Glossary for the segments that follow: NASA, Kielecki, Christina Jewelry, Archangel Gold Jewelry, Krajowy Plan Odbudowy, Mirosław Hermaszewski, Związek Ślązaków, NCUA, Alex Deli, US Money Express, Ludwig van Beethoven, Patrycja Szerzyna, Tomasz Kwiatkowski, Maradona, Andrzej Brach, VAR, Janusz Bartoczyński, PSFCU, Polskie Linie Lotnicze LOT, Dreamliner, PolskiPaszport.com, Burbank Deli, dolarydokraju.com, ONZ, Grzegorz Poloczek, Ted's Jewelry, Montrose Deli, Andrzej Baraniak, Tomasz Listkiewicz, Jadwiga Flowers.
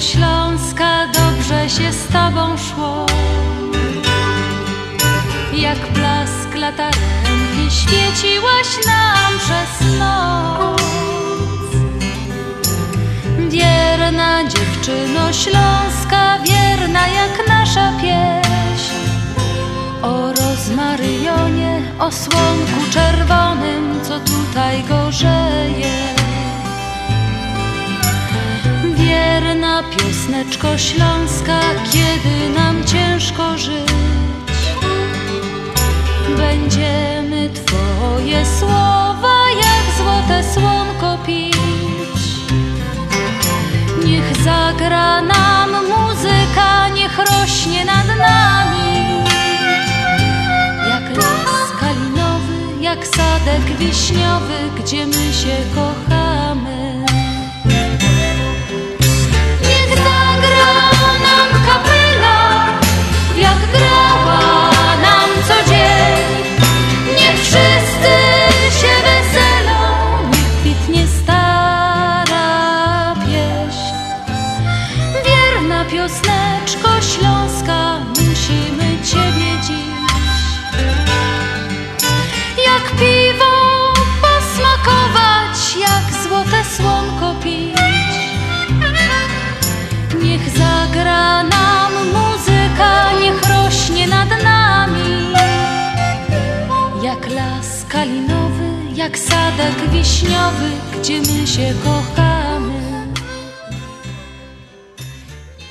do Śląska dobrze się z tobą szło. Jak blask latarki świeciłaś nam przez noc. Wierna dziewczyno Śląska, wierna jak nasza pieśń. O rozmaryjonie, o słonku czerwonym, co tutaj gorzeje. Wierna piosneczko Śląska, kiedy nam ciężko żyć, będziemy twoje słowa jak złote słonko pić. Niech zagra nam muzyka, niech rośnie nad nami, jak las kalinowy, jak sadek wiśniowy, gdzie my się kochamy. Jak sadek wiśniowy, gdzie my się kochamy.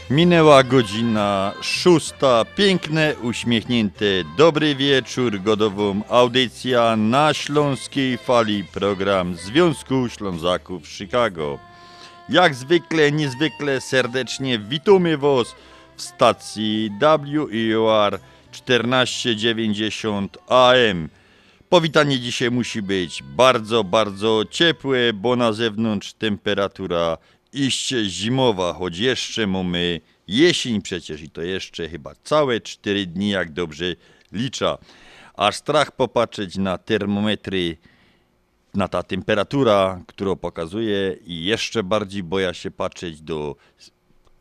Minęła godzina 6. Piękne, uśmiechnięte, dobry wieczór. Godową audycja na Śląskiej Fali. Program Związku Ślązaków Chicago. Jak zwykle, niezwykle serdecznie witamy was w stacji W.I.O.R. 1490 AM. Powitanie dzisiaj musi być bardzo, bardzo ciepłe, bo na zewnątrz temperatura iście zimowa, choć jeszcze mamy jesień przecież i to jeszcze chyba całe 4 dni, jak dobrze liczę. Aż strach popatrzeć na termometry, na ta temperatura, którą pokazuje, i jeszcze bardziej boję się patrzeć do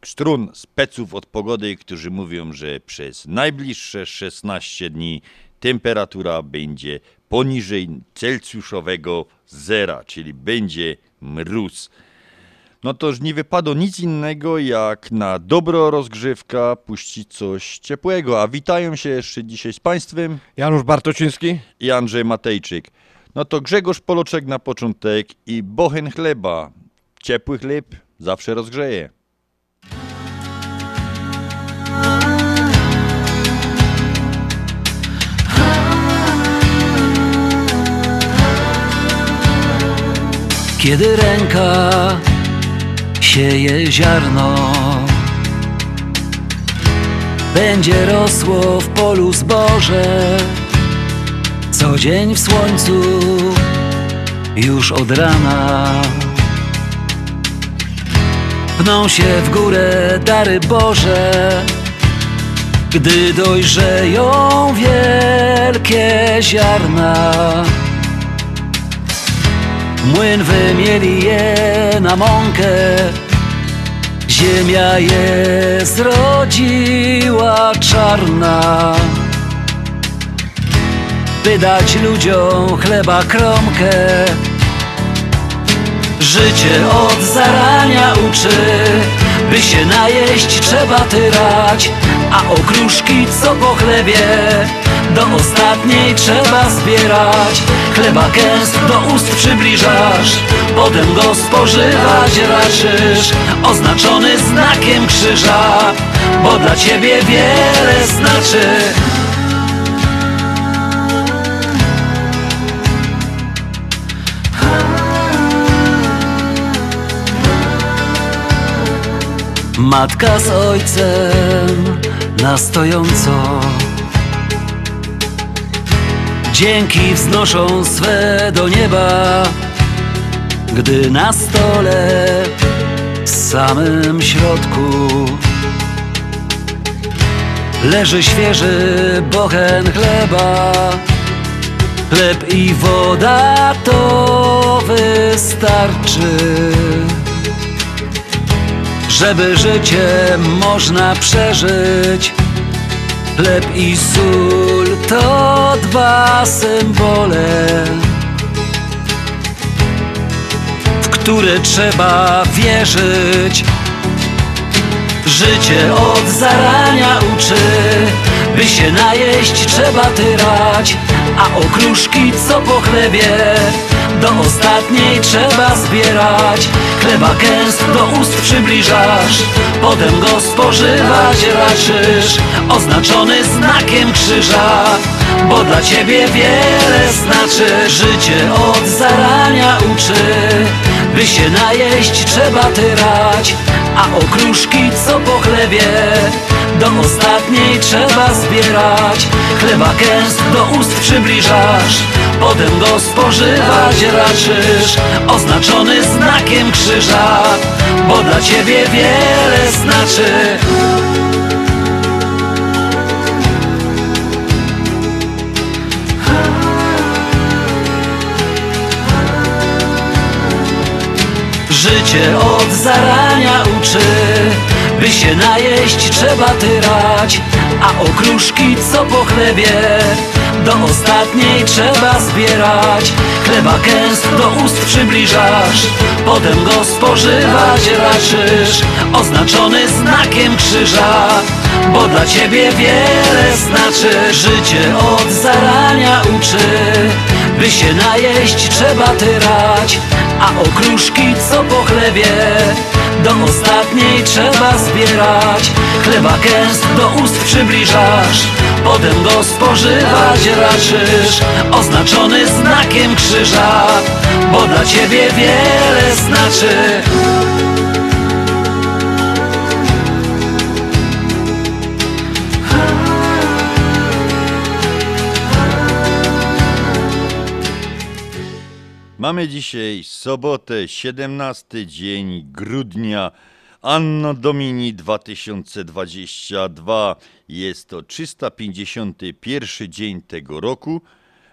strun speców od pogody, którzy mówią, że przez najbliższe 16 dni temperatura będzie poniżej celsjuszowego zera, czyli będzie mróz. No toż nie wypada nic innego jak na dobro rozgrzewka puścić coś ciepłego. A witają się jeszcze dzisiaj z Państwem Janusz Bartoczyński i Andrzej Matejczyk. No to Grzegorz Poloczek na początek i bochen chleba. Ciepły chleb zawsze rozgrzeje. Kiedy ręka sieje ziarno, będzie rosło w polu zboże. Co dzień w słońcu już od rana pną się w górę dary Boże, gdy dojrzeją wielkie ziarna. Młyn wymieli je na mąkę, ziemia je zrodziła czarna. Wydać ludziom chleba kromkę, życie od zarania uczy, by się najeść trzeba tyrać, a okruszki co po chlebie do ostatniej trzeba zbierać. Chleba gęst do ust przybliżasz, potem go spożywać raczysz, oznaczony znakiem krzyża, bo dla ciebie wiele znaczy. Matka z ojcem na stojąco dzięki wznoszą swe do nieba, gdy na stole w samym środku leży świeży bochen chleba. Chleb i woda to wystarczy. żeby życie można przeżyć. Chleb i sól to dwa symbole, w które trzeba wierzyć. Życie od zarania uczy, by się najeść trzeba tyrać, a okruszki co po chlebie do ostatniej trzeba zbierać. Chleba gęst do ust przybliżasz, potem go spożywać raczysz, oznaczony znakiem krzyża, bo dla ciebie wiele znaczy. Życie od zarania uczy, by się najeść trzeba tyrać, a okruszki co po chlebie do ostatniej trzeba zbierać. Chleba gęst do ust przybliżasz, potem go spożywać raczysz, oznaczony znakiem krzyża, bo dla ciebie wiele znaczy. Życie od zarania uczy, by się najeść trzeba tyrać, a okruszki co po chlebie do ostatniej trzeba zbierać. Chleba gęst do ust przybliżasz, potem go spożywać raczysz, oznaczony znakiem krzyża, bo dla ciebie wiele znaczy. Życie od zarania uczy, by się najeść trzeba tyrać, a okruszki co po chlebie do ostatniej trzeba zbierać. Chleba gęst do ust przybliżasz, potem go spożywać raczysz, oznaczony znakiem krzyża, bo dla ciebie wiele znaczy. Mamy dzisiaj sobotę, 17 dzień grudnia, Anno Domini 2022. Jest to 351 dzień tego roku,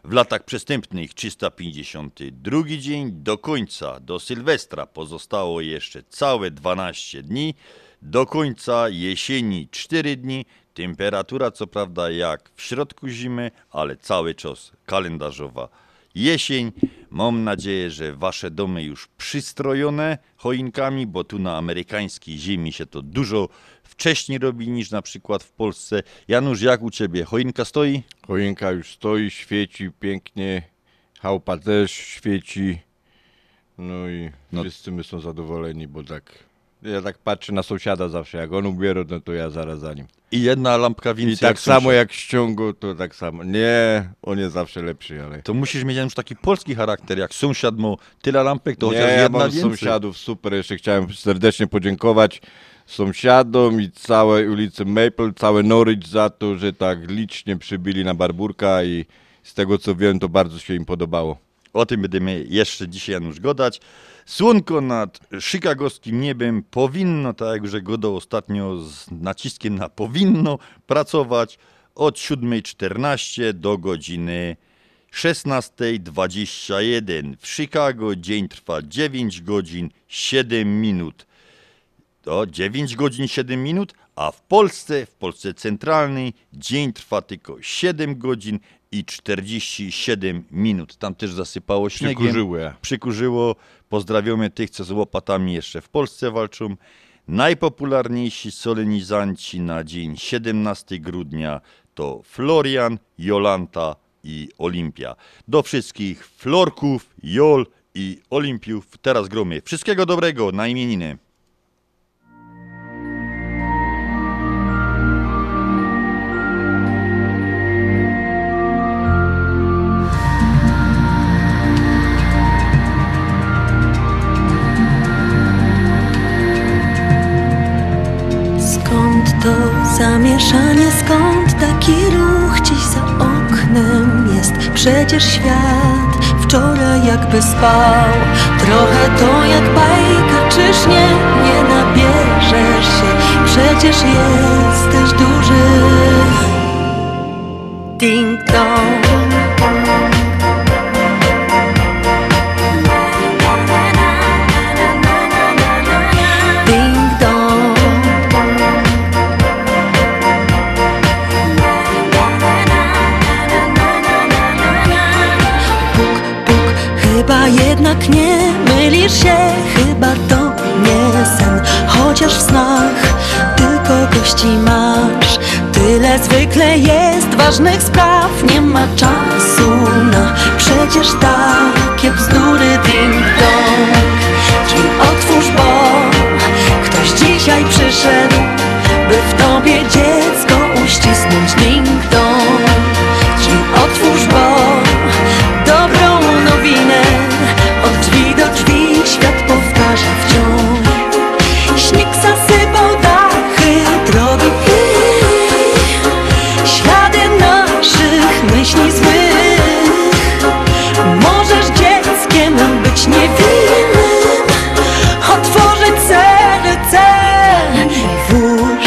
w latach przestępnych 352 dzień, do końca, do Sylwestra pozostało jeszcze całe 12 dni, do końca jesieni 4 dni, temperatura co prawda jak w środku zimy, ale cały czas kalendarzowa jesień. Mam nadzieję, że wasze domy już przystrojone choinkami, bo tu na amerykańskiej ziemi się to dużo wcześniej robi niż na przykład w Polsce. Janusz, jak u ciebie? Choinka stoi? Choinka już stoi, świeci pięknie, chałupa też świeci. No i wszyscy my są zadowoleni, bo tak... Ja tak patrzę na sąsiada zawsze, jak on ubiera, no to ja zaraz za nim. I jedna lampka więcej. I tak samo jak ściągu, to tak samo. Nie, on jest zawsze lepszy, ale... To musisz mieć już taki polski charakter, jak sąsiad ma tyle lampek, to nie, chociaż jedna więcej. Nie, sąsiadów super, jeszcze chciałem serdecznie podziękować sąsiadom i całej ulicy Maple, całe Norwich za to, że tak licznie przybili na Barburka i z tego co wiem, to bardzo się im podobało. O tym będziemy jeszcze dzisiaj, Janusz, gadać. Słonko nad chicagowskim niebem powinno, tak jak już godał ostatnio z naciskiem na powinno, pracować od 7:14 do godziny 16:21. W Chicago dzień trwa 9 godzin 7 minut. To 9 godzin 7 minut, a w Polsce centralnej dzień trwa tylko 7 godzin i 47 minut. Tam też zasypało śniegiem. Przykurzyło. Pozdrawiamy tych, co z łopatami jeszcze w Polsce walczą. Najpopularniejsi solenizanci na dzień 17 grudnia to Florian, Jolanta i Olimpia. Do wszystkich Florków, Jol i Olimpiów teraz gromy. Wszystkiego dobrego na imieniny. Zamieszanie, skąd taki ruch dziś za oknem jest? Przecież świat wczoraj jakby spał. Trochę to jak bajka, czyż nie nabierzesz się? Przecież jesteś duży. Ding dong. Ding dong. Śpisz się, chyba to nie sen, chociaż w snach tylko gości masz. Tyle zwykle jest ważnych spraw, nie ma czasu na przecież takie bzdury. Ding-dong, drzwi otwórz, bo ktoś dzisiaj przyszedł, by w tobie dziecko uścisnąć. Ding-dong, drzwi otwórz, bo dobrą nowinę od drzwi do drzwi świat powtarza wciąż. Śnieg zasypał dachy, drogi i ślady naszych myśli złych. Możesz dzieckiem być niewinnym, otworzyć serce. Włóż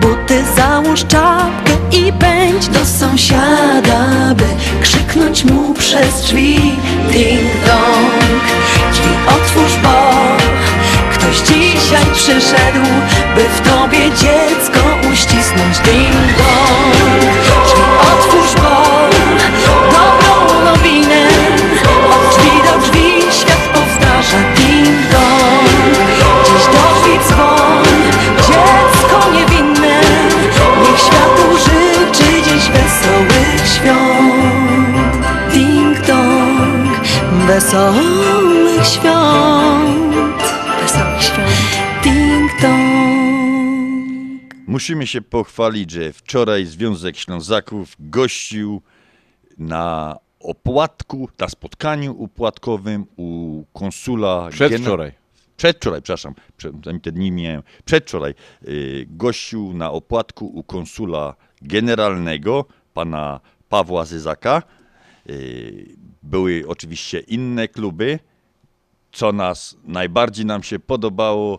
buty, załóż czapkę i pędź do sąsiada, by krzyknąć mu przez drzwi. Ding-dong, drzwi otwórz, bo ktoś dzisiaj przyszedł, by w tobie dziecko uścisnąć. Ding-dong, drzwi otwórz, bo dobrą nowinę od drzwi do drzwi świat powtarza. Ding-dong, dziś do drzwi dzwon, dziecko niewinne, niech światu życzy dziś wesołych świąt. Ding-dong, wesołych świąt. Musimy się pochwalić, że wczoraj Związek Ślązaków gościł na opłatku, na spotkaniu opłatkowym u konsula... Przedwczoraj, przepraszam, te dni miałem. Przedwczoraj gościł na opłatku u konsula generalnego, pana Pawła Zyzaka. Były oczywiście inne kluby. Co nas najbardziej nam się podobało,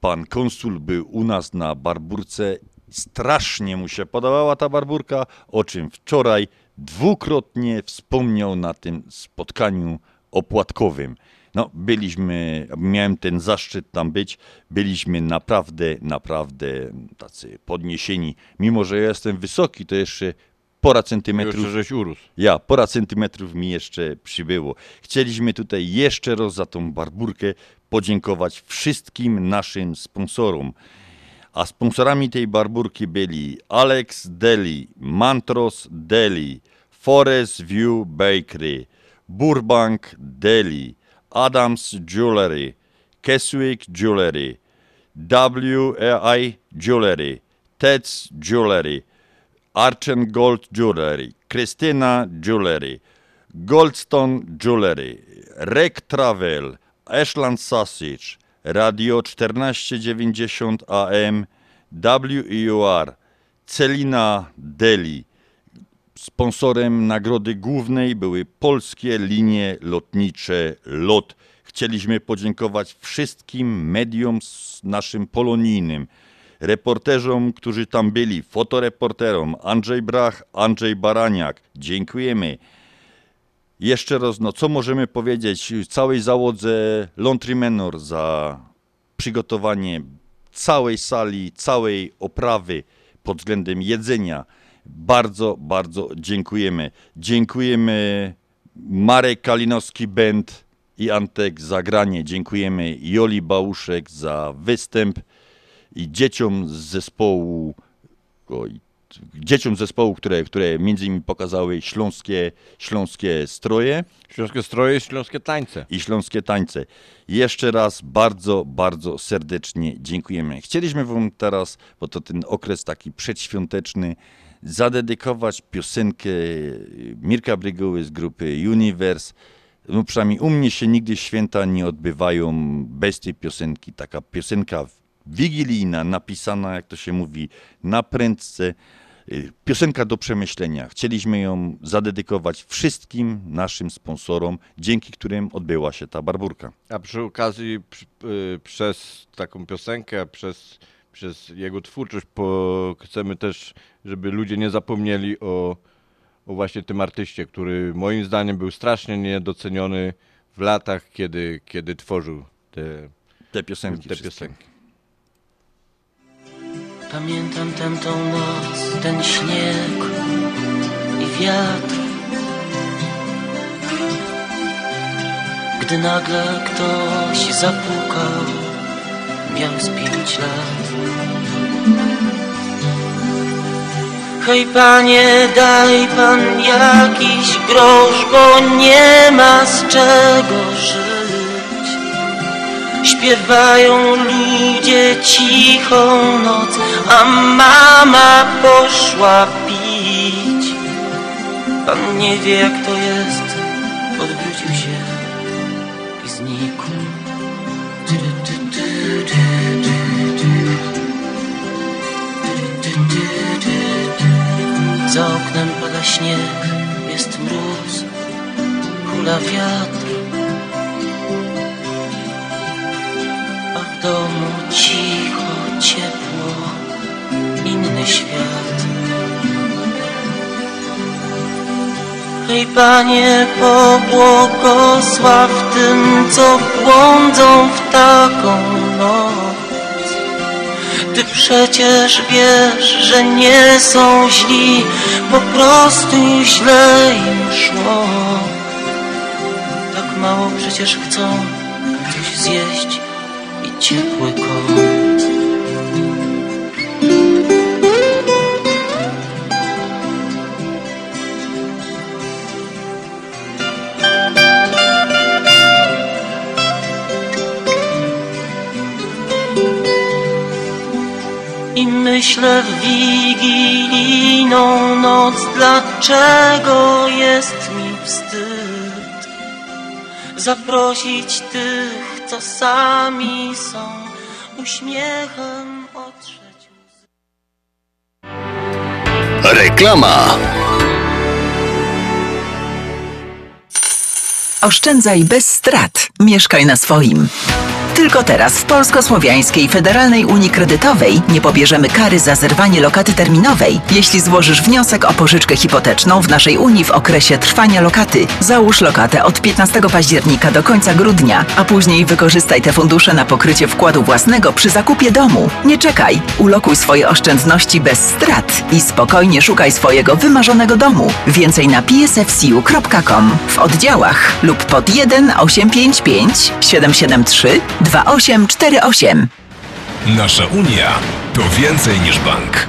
pan konsul był u nas na barburce. Strasznie mu się podobała ta barburka, o czym wczoraj dwukrotnie wspomniał na tym spotkaniu opłatkowym. No, byliśmy, miałem ten zaszczyt tam być, byliśmy naprawdę tacy podniesieni. Mimo że ja jestem wysoki, to jeszcze pora centymetrów. Jeszcze żeś urósł. Ja, pora centymetrów mi jeszcze przybyło. Chcieliśmy tutaj jeszcze raz za tą barburkę podziękować wszystkim naszym sponsorom. A sponsorami tej barburki byli Alex Deli, Montrose Deli, Forest View Bakery, Burbank Deli, Adams Jewelry, Keswick Jewelry, WAI Jewelry, Ted's Jewelry, Archangel Gold Jewelry, Christina Jewelry, Goldstone Jewelry, Rek Travel, Ashland Sausage, Radio 1490 AM, W.I.O.R., Celina Deli. Sponsorem nagrody głównej były polskie linie lotnicze LOT. Chcieliśmy podziękować wszystkim mediom naszym polonijnym, reporterzom, którzy tam byli, fotoreporterom, Andrzej Brach, Andrzej Baraniak. Dziękujemy. Jeszcze raz, no, co możemy powiedzieć całej załodze Laundrymenor za przygotowanie całej sali, całej oprawy pod względem jedzenia. Bardzo, bardzo dziękujemy. Dziękujemy Marek Kalinowski Band i Antek za granie. Dziękujemy Joli Bałuszek za występ i dzieciom z zespołu, które między innymi pokazały śląskie stroje. Śląskie stroje i śląskie tańce. Jeszcze raz bardzo, bardzo serdecznie dziękujemy. Chcieliśmy wam teraz, bo to ten okres taki przedświąteczny, zadedykować piosenkę Mirka Brygoły z grupy Universe. No przynajmniej u mnie się nigdy święta nie odbywają bez tej piosenki. Taka piosenka wigilijna, napisana, jak to się mówi, na prędce. Piosenka do przemyślenia. Chcieliśmy ją zadedykować wszystkim naszym sponsorom, dzięki którym odbyła się ta barburka. A przy okazji przez taką piosenkę, przez jego twórczość chcemy też, żeby ludzie nie zapomnieli o właśnie tym artyście, który moim zdaniem był strasznie niedoceniony w latach, kiedy tworzył te piosenki. Pamiętam tamtą noc, ten śnieg i wiatr, Gdy nagle ktoś zapukał, miał z 5 lat. Hej panie, daj pan jakiś grosz, bo nie ma z czego żyć. Śpiewają ludzie cichą noc, a mama poszła pić. Pan nie wie jak to jest, odwrócił się i znikł. Za oknem pada śnieg, jest mróz, hula wiatr, a w domu cicho, ciepło, inny świat. Hej panie, pobłogosław tym, co błądzą w taką noc. Ty przecież wiesz, że nie są źli, po prostu źle im szło. Tak mało przecież chcą coś zjeść i ciepły kąt. Myślę w wigilijną noc, dlaczego jest mi wstyd zaprosić tych, co sami są, uśmiechem otrzeć łzy. Reklama. Oszczędzaj bez strat. Mieszkaj na swoim. Tylko teraz w Polsko-Słowiańskiej Federalnej Unii Kredytowej nie pobierzemy kary za zerwanie lokaty terminowej, jeśli złożysz wniosek o pożyczkę hipoteczną w naszej Unii w okresie trwania lokaty. Załóż lokatę od 15 października do końca grudnia, a później wykorzystaj te fundusze na pokrycie wkładu własnego przy zakupie domu. Nie czekaj, ulokuj swoje oszczędności bez strat i spokojnie szukaj swojego wymarzonego domu. Więcej na psfcu.com, w oddziałach lub pod 1 855 773 2848. Nasza Unia to więcej niż bank.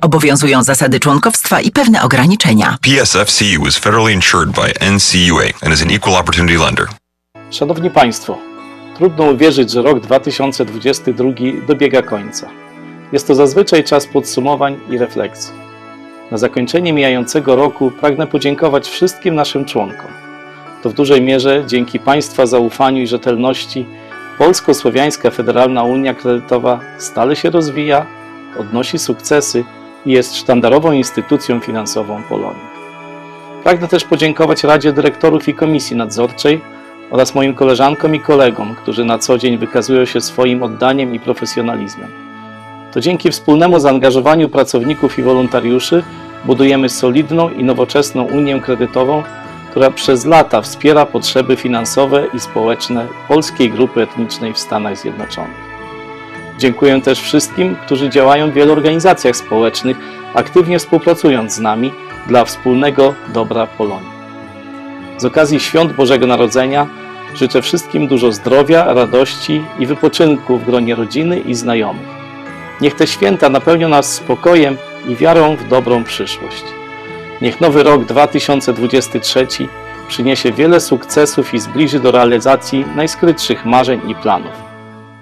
Obowiązują zasady członkowstwa i pewne ograniczenia. PSFCU is federally insured by NCUA and is an equal opportunity lender. Szanowni Państwo, trudno uwierzyć, że rok 2022 dobiega końca. Jest to zazwyczaj czas podsumowań i refleksji. Na zakończenie mijającego roku pragnę podziękować wszystkim naszym członkom. To w dużej mierze dzięki Państwa zaufaniu i rzetelności Polsko-Słowiańska Federalna Unia Kredytowa stale się rozwija, odnosi sukcesy i jest sztandarową instytucją finansową Polonii. Pragnę też podziękować Radzie Dyrektorów i Komisji Nadzorczej oraz moim koleżankom i kolegom, którzy na co dzień wykazują się swoim oddaniem i profesjonalizmem. To dzięki wspólnemu zaangażowaniu pracowników i wolontariuszy budujemy solidną i nowoczesną Unię Kredytową, która przez lata wspiera potrzeby finansowe i społeczne polskiej grupy etnicznej w Stanach Zjednoczonych. Dziękuję też wszystkim, którzy działają w wielu organizacjach społecznych, aktywnie współpracując z nami dla wspólnego dobra Polonii. Z okazji Świąt Bożego Narodzenia życzę wszystkim dużo zdrowia, radości i wypoczynku w gronie rodziny i znajomych. Niech te święta napełnią nas spokojem i wiarą w dobrą przyszłość. Niech nowy rok 2023 przyniesie wiele sukcesów i zbliży do realizacji najskrytszych marzeń i planów.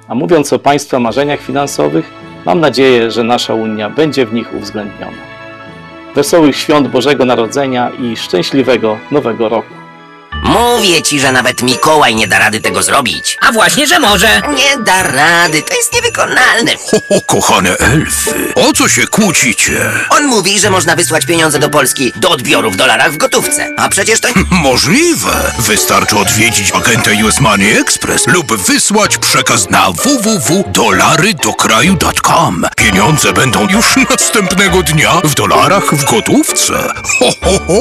A mówiąc o Państwa marzeniach finansowych, mam nadzieję, że nasza Unia będzie w nich uwzględniona. Wesołych Świąt Bożego Narodzenia i szczęśliwego Nowego Roku! Mówię ci, że nawet Mikołaj nie da rady tego zrobić. A właśnie, że może. Nie da rady, to jest niewykonalne. Ho, ho, kochane elfy, o co się kłócicie? On mówi, że można wysłać pieniądze do Polski do odbioru w dolarach w gotówce. A przecież to... Możliwe. Wystarczy odwiedzić agenta US Money Express lub wysłać przekaz na www.dolarydokraju.com. Pieniądze będą już następnego dnia w dolarach w gotówce. Ho, ho, ho.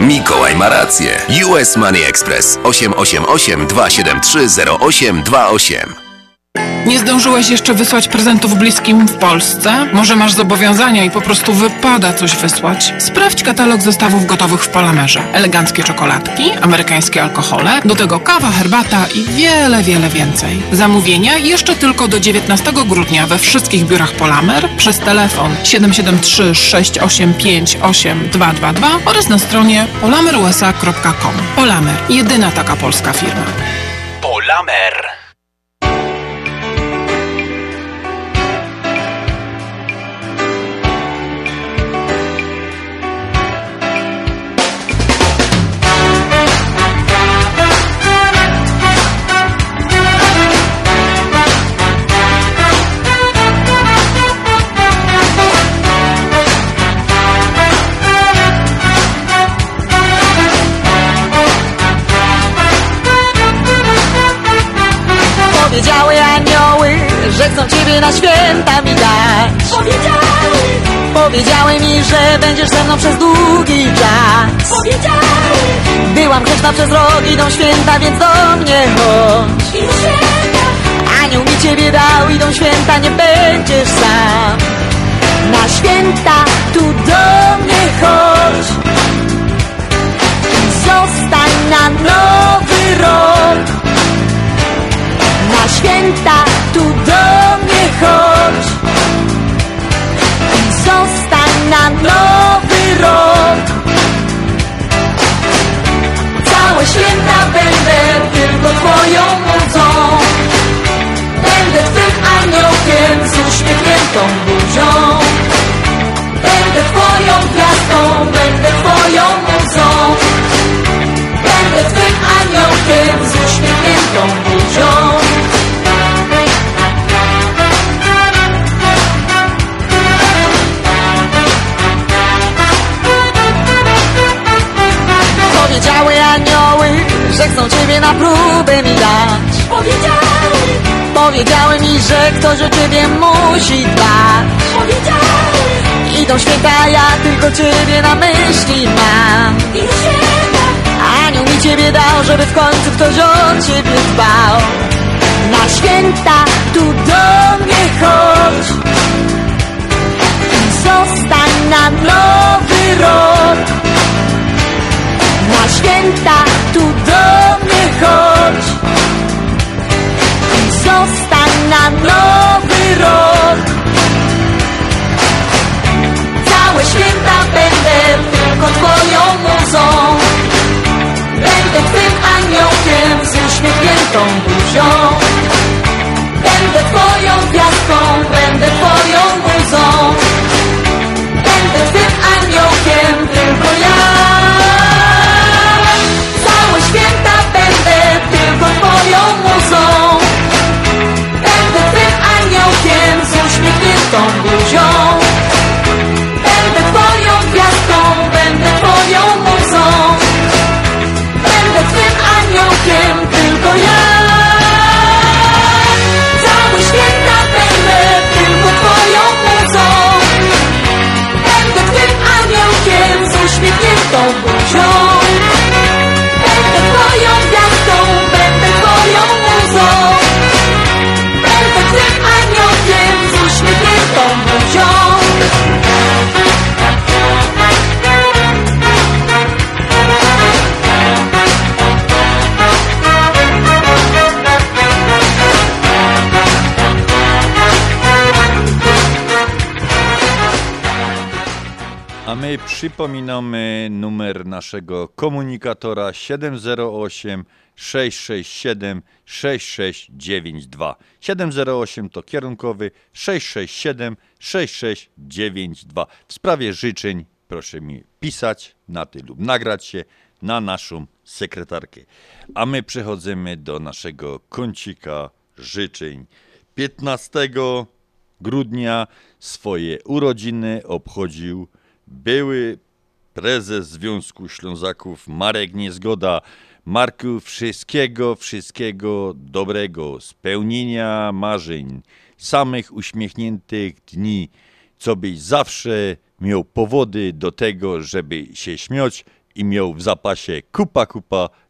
Mikołaj ma rację. US Money Express 888 273 0828. Nie zdążyłeś jeszcze wysłać prezentów bliskim w Polsce? Może masz zobowiązania i po prostu wypada coś wysłać? Sprawdź katalog zestawów gotowych w Polamerze. Eleganckie czekoladki, amerykańskie alkohole, do tego kawa, herbata i wiele, wiele więcej. Zamówienia jeszcze tylko do 19 grudnia we wszystkich biurach Polamer przez telefon 773 685 8222 oraz na stronie polamerusa.com. Polamer. Jedyna taka polska firma. Polamer. Powiedziały anioły, że chcą ciebie na święta mi dać. Powiedziały mi, że będziesz ze mną przez długi czas. Byłam grzeczna przez rok, idą święta, więc do mnie chodź. Anioł mi ciebie dał, idą święta, nie będziesz sam. Na święta tu do mnie chodź. Zostań na nowy rok. Na święta tu do mnie chodź. Zostań na nowy rok. Całe święta będę tylko twoją mocą. Będę twym aniołkiem z uśmiechniętą buzią. Będę twoją gwiazdą, będę twoją mocą. Będę twym aniołkiem z uśmiechniętą buzią. Powiedziały anioły, że chcą ciebie na próbę mi dać. Powiedziały mi, że ktoś o ciebie musi dbać. Idą święta, ja tylko ciebie na myśli mam. Anioł mi ciebie dał, żeby w końcu ktoś o ciebie dbał. Na święta tu do mnie chodź. Zostań na nowy rok. Na święta tu do mnie chodź. Zostań na nowy rok. Całe święta będę tylko twoją muzą. Będę twym aniołkiem z uśmiechniętą buzią. Będę twoją gwiazdką, będę twoją muzą. Będę twym aniołkiem, tylko ja. A my przypominamy numer naszego komunikatora 708 667 6692. 708 to kierunkowy, 667 6692. W sprawie życzeń proszę mi pisać na ty lub nagrać się na naszą sekretarkę. A my przechodzimy do naszego kącika życzeń. 15 grudnia swoje urodziny obchodził były prezes Związku Ślązaków Marek Niezgoda. Marku, wszystkiego dobrego, spełnienia marzeń, samych uśmiechniętych dni, co byś zawsze miał powody do tego, żeby się śmiać i miał w zapasie kupa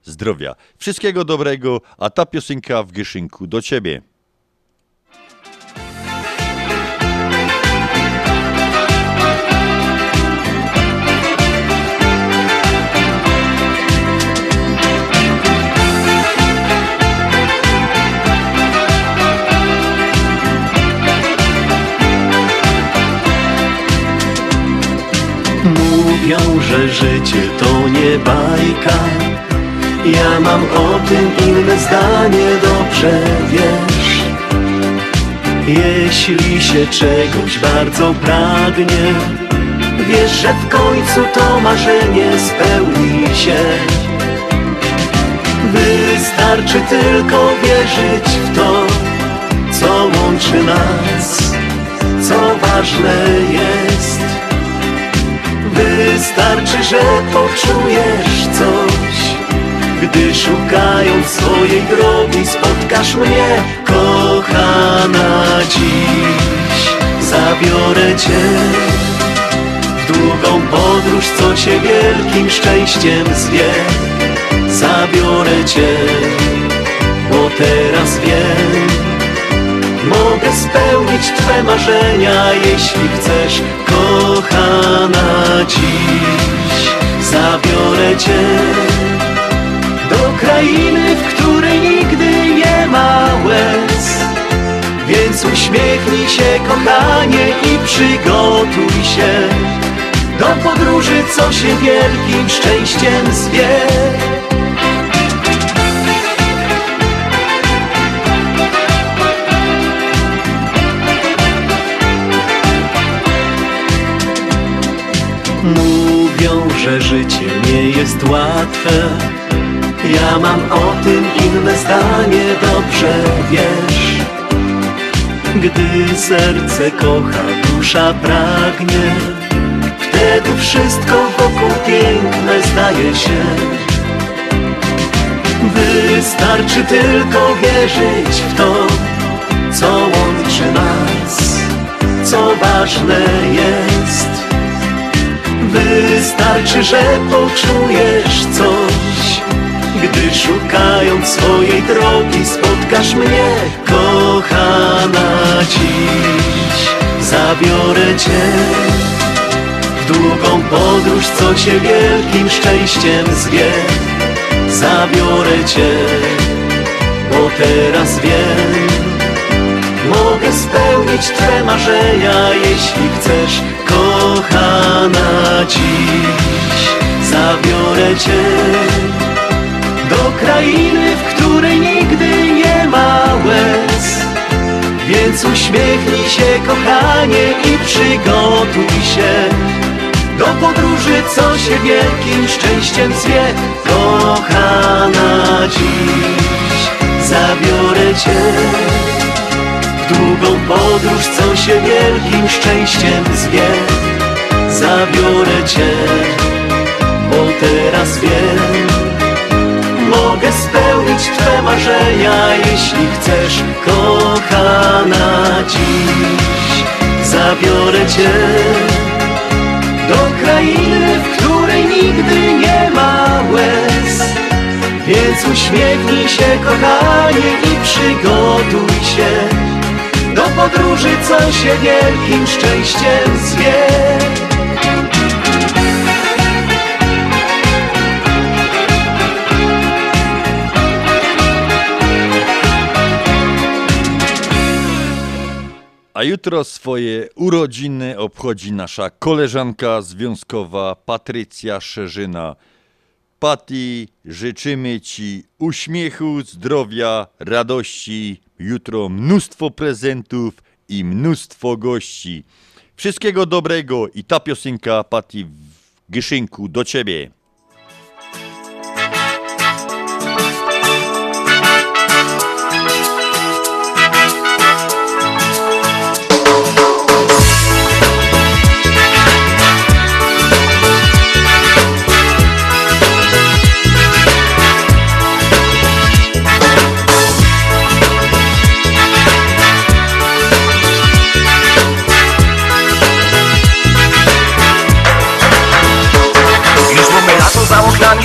zdrowia. Wszystkiego dobrego, a ta piosenka w Gieszynku do ciebie. mówią, że życie to nie bajka. Ja mam o tym inne zdanie, dobrze wiesz. Jeśli się czegoś bardzo pragnie, wiesz, że w końcu to marzenie spełni się. Wystarczy tylko wierzyć w to, co łączy nas, co ważne jest. Wystarczy, że poczujesz coś, gdy szukając swojej drogi spotkasz mnie, kochana. Dziś zabiorę cię w długą podróż, co się wielkim szczęściem zwie. Zabiorę cię, bo teraz wiem, mogę spełnić twe marzenia, jeśli chcesz, kochana. Dziś zabiorę cię do krainy, w której nigdy nie ma łez. Więc uśmiechnij się, kochanie, i przygotuj się do podróży, co się wielkim szczęściem zwie. Mówią, że życie nie jest łatwe. Ja mam o tym inne zdanie, dobrze wiesz. Gdy serce kocha, dusza pragnie, wtedy wszystko wokół piękne zdaje się. Wystarczy tylko wierzyć w to, co łączy nas, co ważne jest. Wystarczy, że poczujesz coś, gdy szukając swojej drogi spotkasz mnie, kochana. Dziś zabiorę cię w długą podróż, co się wielkim szczęściem zwie. Zabiorę cię, bo teraz wiem, mogę spełnić twe marzenia, jeśli chcesz, kochana. Dziś zabiorę cię do krainy, w której nigdy nie ma łez. Więc uśmiechnij się, kochanie, i przygotuj się do podróży, co się wielkim szczęściem zwie. Kochana, dziś zabiorę cię w długą podróż, co się wielkim szczęściem zwie. Zabiorę cię, bo teraz wiem, mogę spełnić twe marzenia, jeśli chcesz, kochana. Dziś zabiorę cię do krainy, w której nigdy nie ma łez. Więc uśmiechnij się, kochanie, i przygotuj się do podróży, co się wielkim szczęściem zwie. A jutro swoje urodziny obchodzi nasza koleżanka związkowa Patrycja Szerzyna. Pati, życzymy Ci uśmiechu, zdrowia, radości. Jutro mnóstwo prezentów i mnóstwo gości. Wszystkiego dobrego i ta piosenka, Pati, w Gieszynku do Ciebie.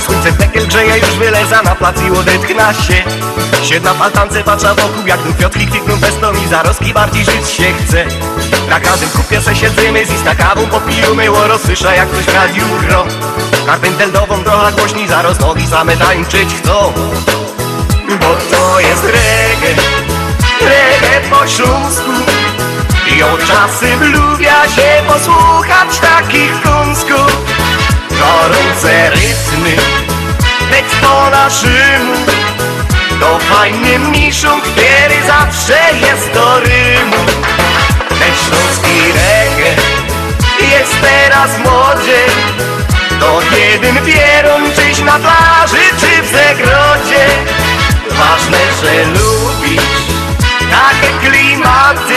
Słońce tekiel grzeje, już wyleza na plac i odetchna się. Siedna w altance, patrza wokół, jak tu fiotki kwitną pestą i zarostki, bardziej żyć się chce. Na każdym kupie se siedzimy, z ista kawą popijmy, łoro słysza, jak ktoś w radiu gro. Karpenteldową trochę głośni, zaraz nogi same tańczyć chcą. Bo to jest reggae, reggae po śląsku. I od czasem lubię się posłuchać takich kąsków. gorące rytmy, tekst po naszym. To fajny miszum, który zawsze jest do rymu. Ten śląski reggae jest teraz młodzie. To jeden pierun, czyś na plaży, czy w zagrodzie. Ważne, że lubisz takie klimaty,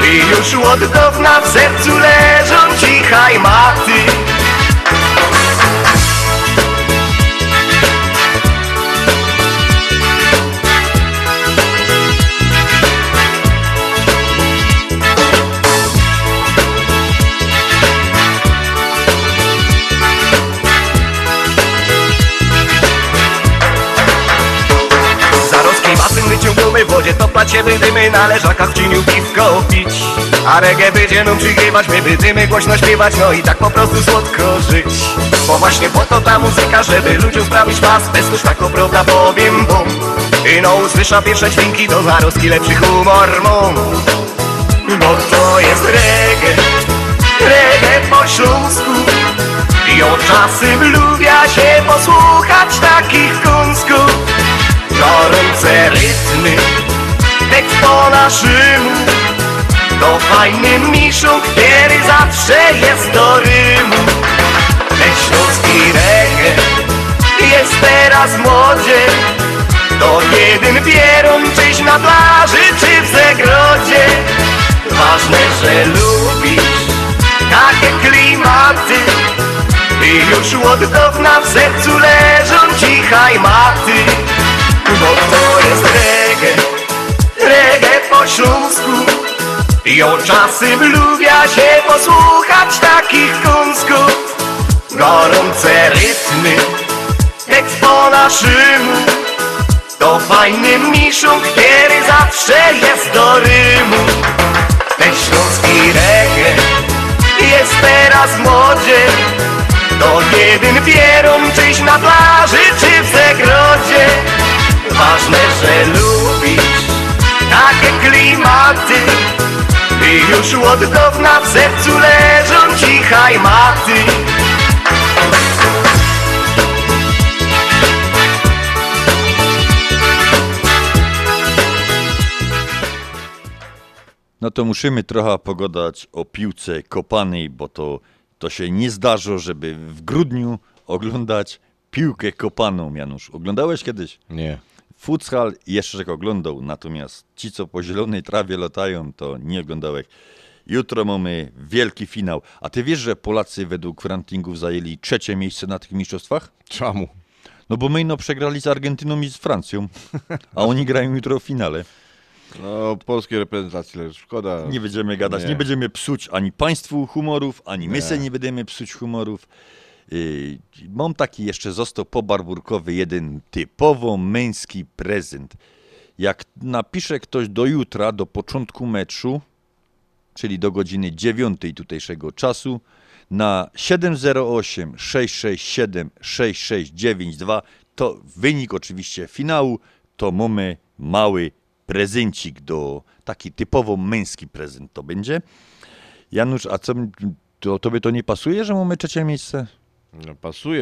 by już od dawna w sercu leżą ci hajmaty. W wodzie toplać się będziemy, na leżakach w cieniu piwko pić. A reggae będzie nam przygrywać, my będziemy głośno śpiewać, no i tak po prostu słodko żyć. Bo właśnie po to ta muzyka, żeby ludziom sprawić was, bez tuż tak prawda powiem bum. I no usłysza pierwsze dźwięki, to zaroski lepszy humor mum. Bo to jest reggae, reggae po śląsku. I od czasem lubię się posłuchać takich kunsków. Gorące rytmy, tekst po naszym. To fajny miszum, który zawsze jest do rymu. Ten śląski reggae jest teraz młodzie. To jeden pierun, czyś na plaży, czy w zagrodzie. Ważne, że lubisz takie klimaty, by już od dawna w sercu leżą ci hajmaty. Bo to jest reggae, reggae po śląsku. I o czasem lubię się posłuchać takich kunsków. Gorące rytmy, tekst po naszym. To fajny miszum, który zawsze jest do rymu. Ten śląski reggae jest teraz młodzie. To jeden pierun, czyś na plaży, czy w zagrodzie. Ważne, że lubisz takie klimaty, by już od dawna w sercu leżą ci hajmaty. No to musimy trochę pogadać o piłce kopanej, bo to się nie zdarza, żeby w grudniu oglądać piłkę kopaną, Janusz. Oglądałeś kiedyś? Nie. Futsal jeszcze oglądał, natomiast ci, co po zielonej trawie latają, to nie oglądałeś. Jutro mamy wielki finał. A ty wiesz, że Polacy według rankingów zajęli 3. miejsce na tych mistrzostwach? Czemu? No bo my przegrali z Argentyną i z Francją, a oni grają jutro w finale. No, polskiej reprezentacji, lecz szkoda. Nie będziemy gadać, nie będziemy psuć ani państwu humorów, ani my se nie będziemy psuć humorów. Mam taki jeszcze został pobarburkowy jeden typowo męski prezent. Jak napisze ktoś do jutra, do początku meczu, czyli do godziny 9 tutejszego czasu, na 708 667 6692, to wynik oczywiście finału, to mamy mały prezencik, taki typowo męski prezent to będzie. Janusz, a co, to tobie to nie pasuje, że mamy 3. miejsce? No,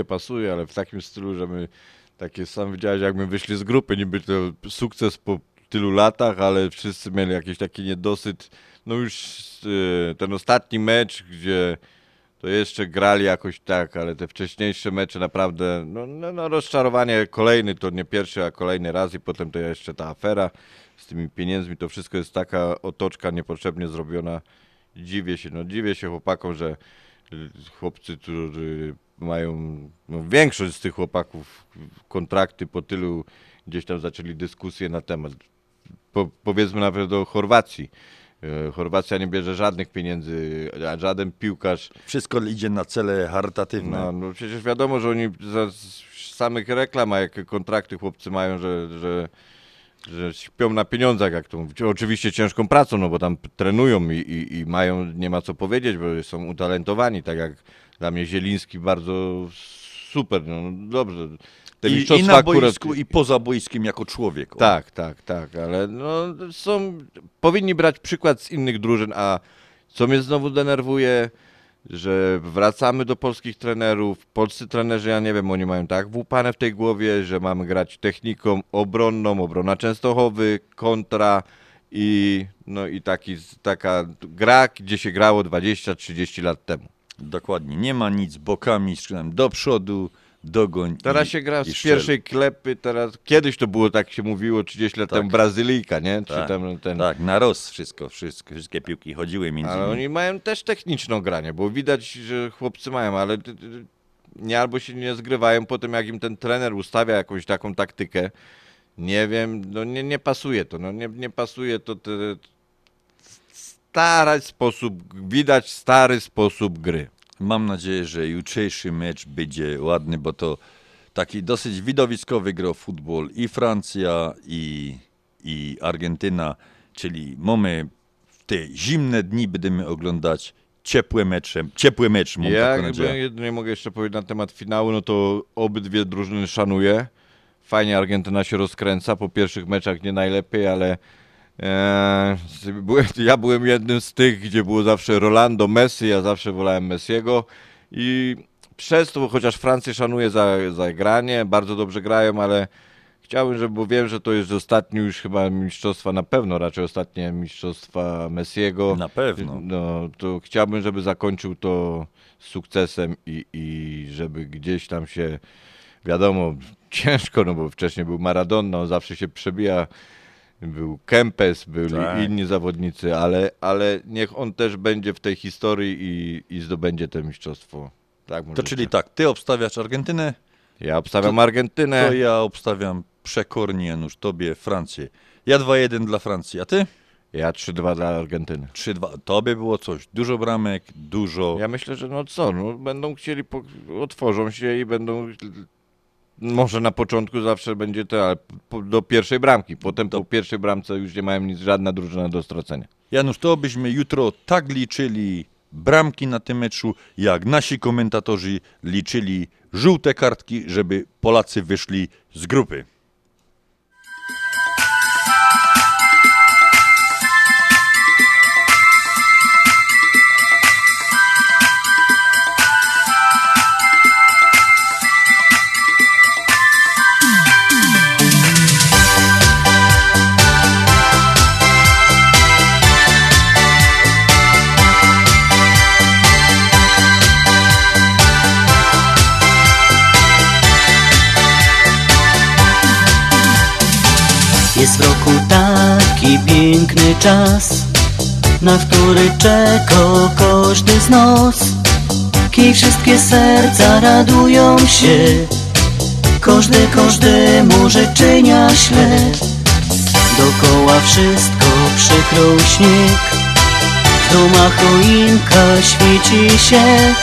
pasuje, ale w takim stylu, że my takie, sam widziałeś, jak my wyszli z grupy, niby to sukces po tylu latach, ale wszyscy mieli jakiś taki niedosyt. No już ten ostatni mecz, gdzie to jeszcze grali jakoś tak, ale te wcześniejsze mecze naprawdę, no rozczarowanie kolejny, to nie pierwszy, a kolejny raz i potem to jeszcze ta afera z tymi pieniędzmi, to wszystko jest taka otoczka niepotrzebnie zrobiona. Dziwię się chłopakom, że chłopcy, którzy mają, większość z tych chłopaków kontrakty po tylu, gdzieś tam zaczęli dyskusję na temat, powiedzmy nawet do Chorwacji. Chorwacja nie bierze żadnych pieniędzy, a żaden piłkarz. Wszystko idzie na cele charytatywne. No przecież wiadomo, że oni z samych reklam, a jakie kontrakty chłopcy mają, że śpią na pieniądzach, jak to mówić. Oczywiście ciężką pracą, no bo tam trenują i mają, nie ma co powiedzieć, bo są utalentowani, tak jak dla mnie Zieliński bardzo super, no dobrze. I na boisku, i poza boiskiem jako człowiek. Tak, ale powinni brać przykład z innych drużyn, a co mnie znowu denerwuje, że wracamy do polskich trenerów. Polscy trenerzy, ja nie wiem, oni mają tak włupane w tej głowie, że mamy grać techniką obronną, obrona Częstochowy, kontra i, no i taka gra, gdzie się grało 20-30 lat temu. Dokładnie, nie ma nic bokami, strzelam do przodu, dogoń. Teraz się gra z pierwszej klepy, teraz kiedyś to było, tak się mówiło 30 lat temu, Brazylijka, nie? Tak, czy tam, tak, na roz wszystkie piłki chodziły między nimi. Ale oni mają też techniczną granie, bo widać, że chłopcy mają, ale nie, albo się nie zgrywają po tym, jak im ten trener ustawia jakąś taką taktykę. Nie wiem, no nie pasuje to, no nie pasuje to. Stary sposób, widać stary sposób gry. Mam nadzieję, że jutrzejszy mecz będzie ładny, bo to taki dosyć widowiskowy grał futbol i Francja, i Argentyna, czyli mamy w te zimne dni będziemy oglądać ciepły mecz. Ja jedynie mogę jeszcze powiedzieć na temat finału, no to obydwie drużyny szanuję. Fajnie Argentyna się rozkręca, po pierwszych meczach nie najlepiej, ale ja byłem jednym z tych, gdzie było zawsze Rolando, Messi, ja zawsze wolałem Messiego i przez to, chociaż Francję szanuję za granie, bardzo dobrze grają, ale chciałbym, bo wiem, że to jest ostatnie już chyba mistrzostwa, na pewno raczej ostatnie mistrzostwa Messiego. Na pewno. No, to chciałbym, żeby zakończył to sukcesem i żeby gdzieś tam się, wiadomo, ciężko, no bo wcześniej był Maradona, on zawsze się przebija. Był Kempes, byli inni zawodnicy, ale niech on też będzie w tej historii i zdobędzie to mistrzostwo. Tak, to czyli się. Tak, ty obstawiasz Argentynę? Ja obstawiam Argentynę. To ja obstawiam przekornie, Janusz, tobie Francję. Ja 2-1 dla Francji, a ty? Ja 3-2 dla Argentyny. 3-2. To by było coś. Dużo bramek, dużo... Ja myślę, że będą chcieli, otworzą się i będą... Może na początku zawsze będzie to, ale do pierwszej bramki. Potem po pierwszej bramce już nie mają żadna drużyna do stracenia. Janusz, to byśmy jutro tak liczyli bramki na tym meczu, jak nasi komentatorzy liczyli żółte kartki, żeby Polacy wyszli z grupy. Jest w roku taki piękny czas, na który czeka każdy z nas. Kiedy wszystkie serca radują się, każdy każdemu życzenia śle. Dokoła wszystko przykrył śnieg, w domach choinka świeci się,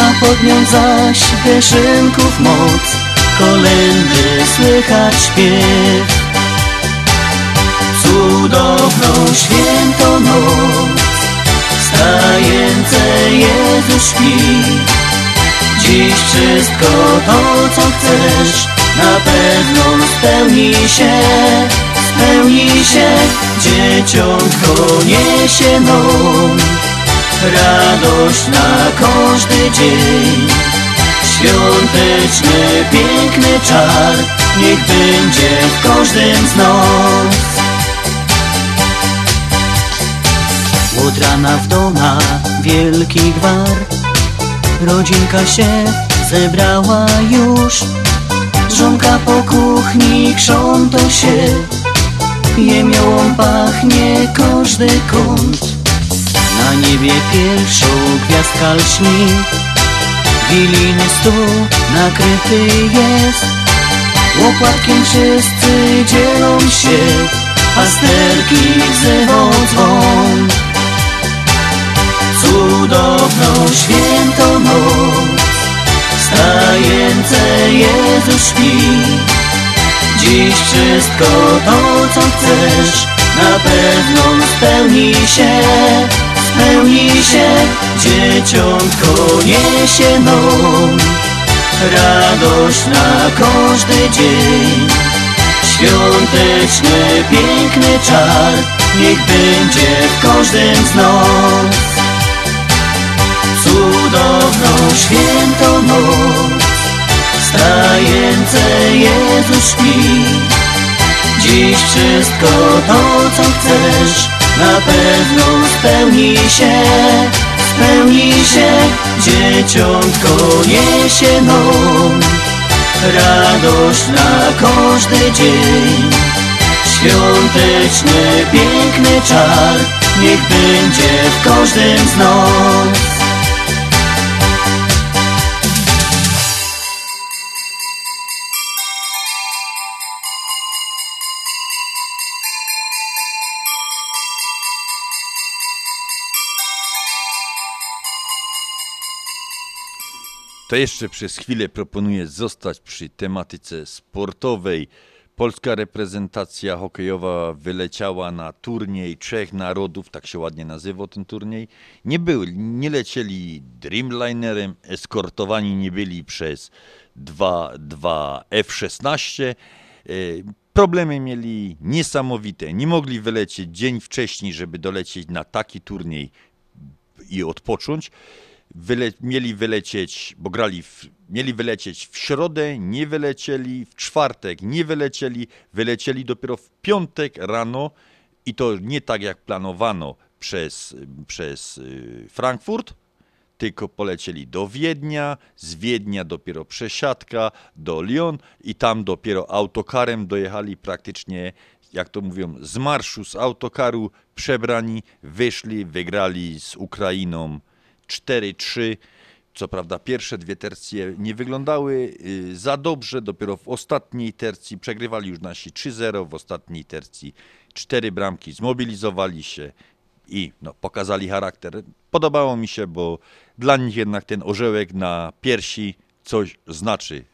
a pod nią zaś wierzynków moc, kolędy słychać śpiew. Cudowną świętą noc, stajence Jezus śpi. Dziś wszystko to, co chcesz, na pewno spełni się. Dzieciątko niesie nam radość na każdy dzień. Świąteczny, piękny czar, niech będzie w każdym z nas. Od rana w doma wielki gwar, rodzinka się zebrała już. Żonka po kuchni krząta się, jemiołą pachnie każdy kąt. Na niebie pierwszą gwiazdka lśni, wilijny stół nakryty jest. Łopatkiem wszyscy dzielą się, pasterki wzywą dzwon. Cudowną świętą noc, stajence Jezus śpi. Dziś wszystko to, co chcesz, na pewno spełni się. Dzieciątko niesie nam radość na każdy dzień. Świąteczny, piękny czar, niech będzie w każdym z nas. cudowną, świętą noc. W stajence Jezus śpi. Dziś wszystko to, co chcesz, na pewno spełni się. Spełni się, dzieciątko jesienną. Radość na każdy dzień. Świąteczny, piękny czar niech będzie w każdym z nas. To jeszcze przez chwilę proponuję zostać przy tematyce sportowej. Polska reprezentacja hokejowa wyleciała na turniej Trzech Narodów, tak się ładnie nazywa ten turniej. Nie lecieli Dreamlinerem, eskortowani nie byli przez dwa F-16. Problemy mieli niesamowite. Nie mogli wylecieć dzień wcześniej, żeby dolecieć na taki turniej i odpocząć. Mieli wylecieć w środę, nie wylecieli, w czwartek nie wylecieli, wylecieli dopiero w piątek rano i to nie tak jak planowano przez Frankfurt, tylko polecieli do Wiednia, z Wiednia dopiero przesiadka do Lyon i tam dopiero autokarem dojechali praktycznie, jak to mówią, z marszu, z autokaru, przebrani, wyszli, wygrali z Ukrainą 4-3, co prawda pierwsze dwie tercje nie wyglądały za dobrze, dopiero w ostatniej tercji przegrywali już nasi 3-0, w ostatniej tercji 4 bramki, zmobilizowali się i pokazali charakter. Podobało mi się, bo dla nich jednak ten orzełek na piersi coś znaczy.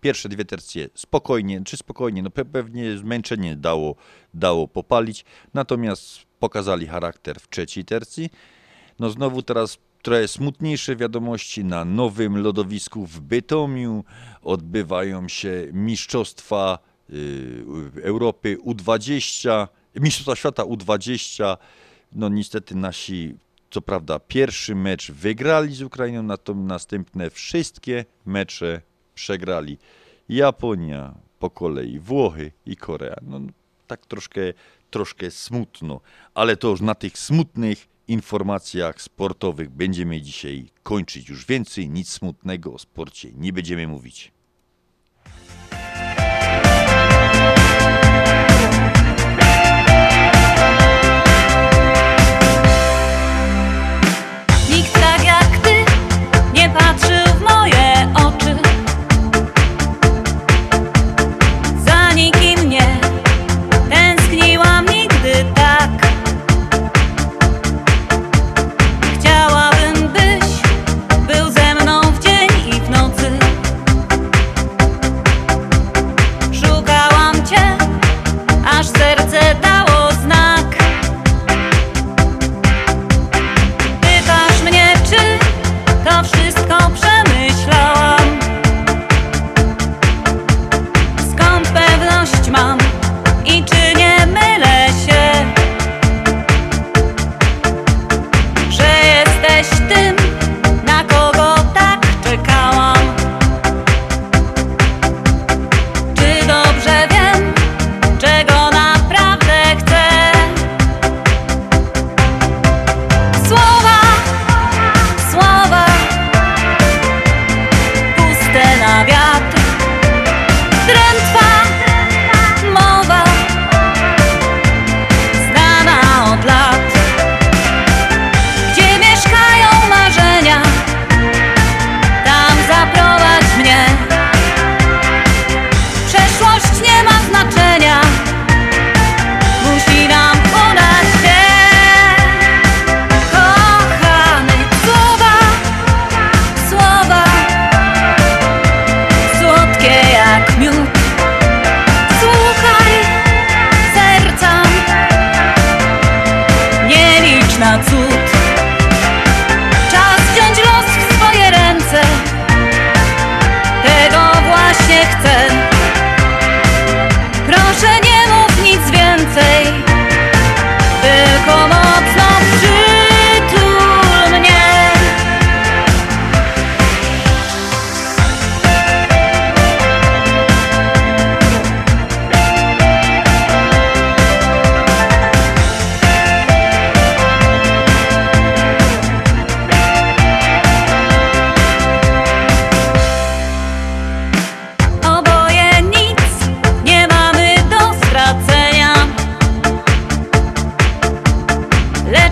Pierwsze dwie tercje spokojnie, pewnie zmęczenie dało popalić, natomiast pokazali charakter w trzeciej tercji. Znowu teraz trochę smutniejsze wiadomości. Na nowym lodowisku w Bytomiu odbywają się mistrzostwa Europy U20, mistrzostwa świata U20. Niestety nasi, co prawda pierwszy mecz wygrali z Ukrainą, natomiast następne wszystkie mecze przegrali. Japonia, po kolei Włochy i Korea. Tak troszkę smutno, ale to już na tych smutnych informacjach sportowych będziemy dzisiaj kończyć. Już więcej nic smutnego o sporcie nie będziemy mówić. Nikt tak jak ty nie patrzył w moje oczy. Za nikim nie tęskniłam nigdy tak. Chciałabym, byś był ze mną w dzień i w nocy.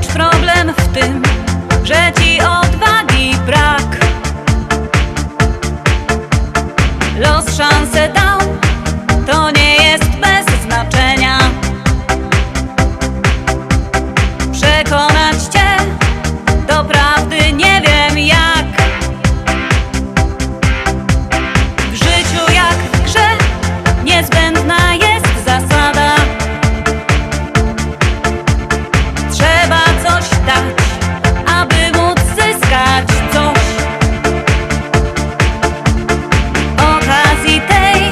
Lecz problem w tym, że ci odwagi brak. Los szansę dał, to nie jest bez znaczenia. Przekonać cię do prawdy nie wiem jak. W życiu jak w grze niezbędna jest zasada. Trzeba coś dać, aby móc zyskać coś. Okazji tej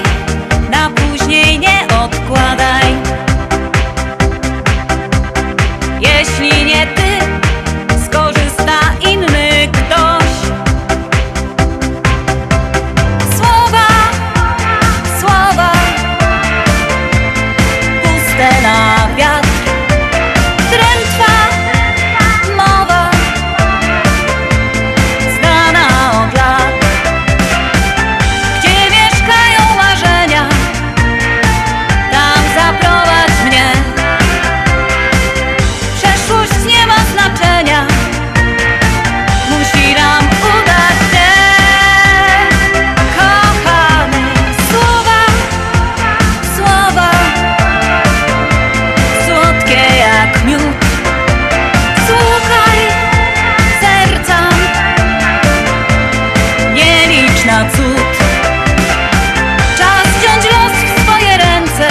na później nie odkładaj. Jeśli nie ty, skorzysta inny ktoś. Słowa, słowa, puste na wiatr. Drętwa mowa, znana od lat. Gdzie mieszkają marzenia, tam zaprowadź mnie. Przeszłość nie ma znaczenia, musi nam udać się. Kochamy słowa, słowa, słodkie jak miód. Słuchaj serca, nie licz na cud. Czas wziąć los w swoje ręce,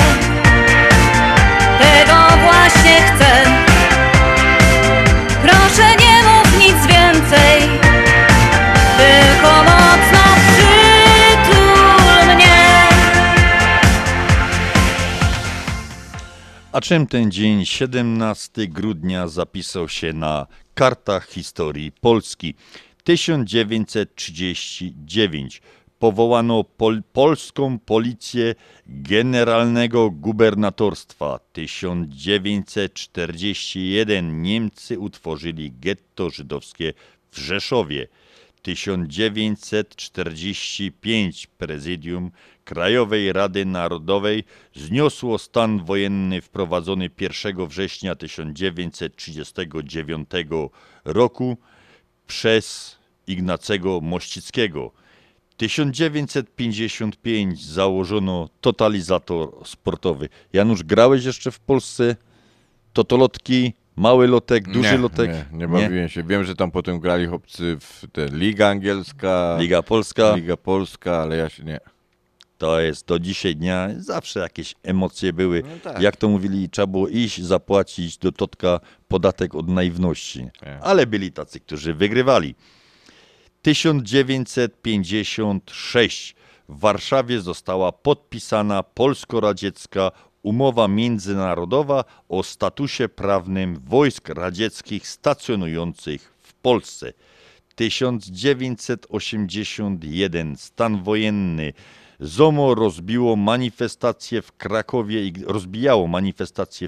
tego właśnie chcę. Proszę nie mów nic więcej, tylko mocno przytul mnie. A czym ten dzień 17 grudnia zapisał się na kartach historii Polski? 1939 powołano polską policję generalnego gubernatorstwa. 1941 Niemcy utworzyli getto żydowskie w Rzeszowie. 1945 Prezydium Krajowej Rady Narodowej zniosło stan wojenny wprowadzony 1 września 1939 roku przez Ignacego Mościckiego. 1955 założono totalizator sportowy. Janusz, grałeś jeszcze w Polsce? Totolotki, mały lotek, duży lotek? Nie bawiłem się. Wiem, że tam potem grali chłopcy w tę Liga Angielska, Liga Polska, ale ja się nie. To jest do dzisiaj dnia. Zawsze jakieś emocje były. No tak. Jak to mówili, trzeba było iść, zapłacić do totka podatek od naiwności. Nie. Ale byli tacy, którzy wygrywali. 1956 w Warszawie została podpisana polsko-radziecka umowa międzynarodowa o statusie prawnym wojsk radzieckich stacjonujących w Polsce. 1981 stan wojenny. ZOMO rozbijało manifestacje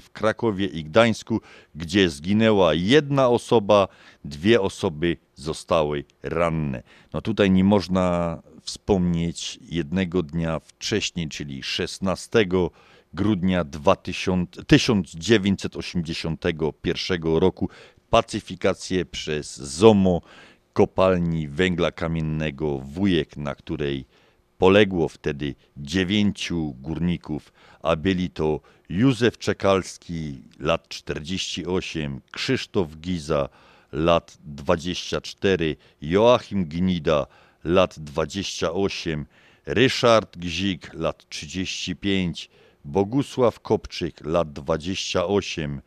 w Krakowie i Gdańsku, gdzie zginęła jedna osoba, 2 osoby zostały ranne. No tutaj nie można wspomnieć jednego dnia wcześniej, czyli 16 grudnia 1981 roku, pacyfikację przez ZOMO kopalni węgla kamiennego Wujek, na której poległo wtedy 9 górników, a byli to Józef Czekalski, lat 48, Krzysztof Giza, lat 24, Joachim Gnida, lat 28, Ryszard Gzik, lat 35, Bogusław Kopczyk, lat 28,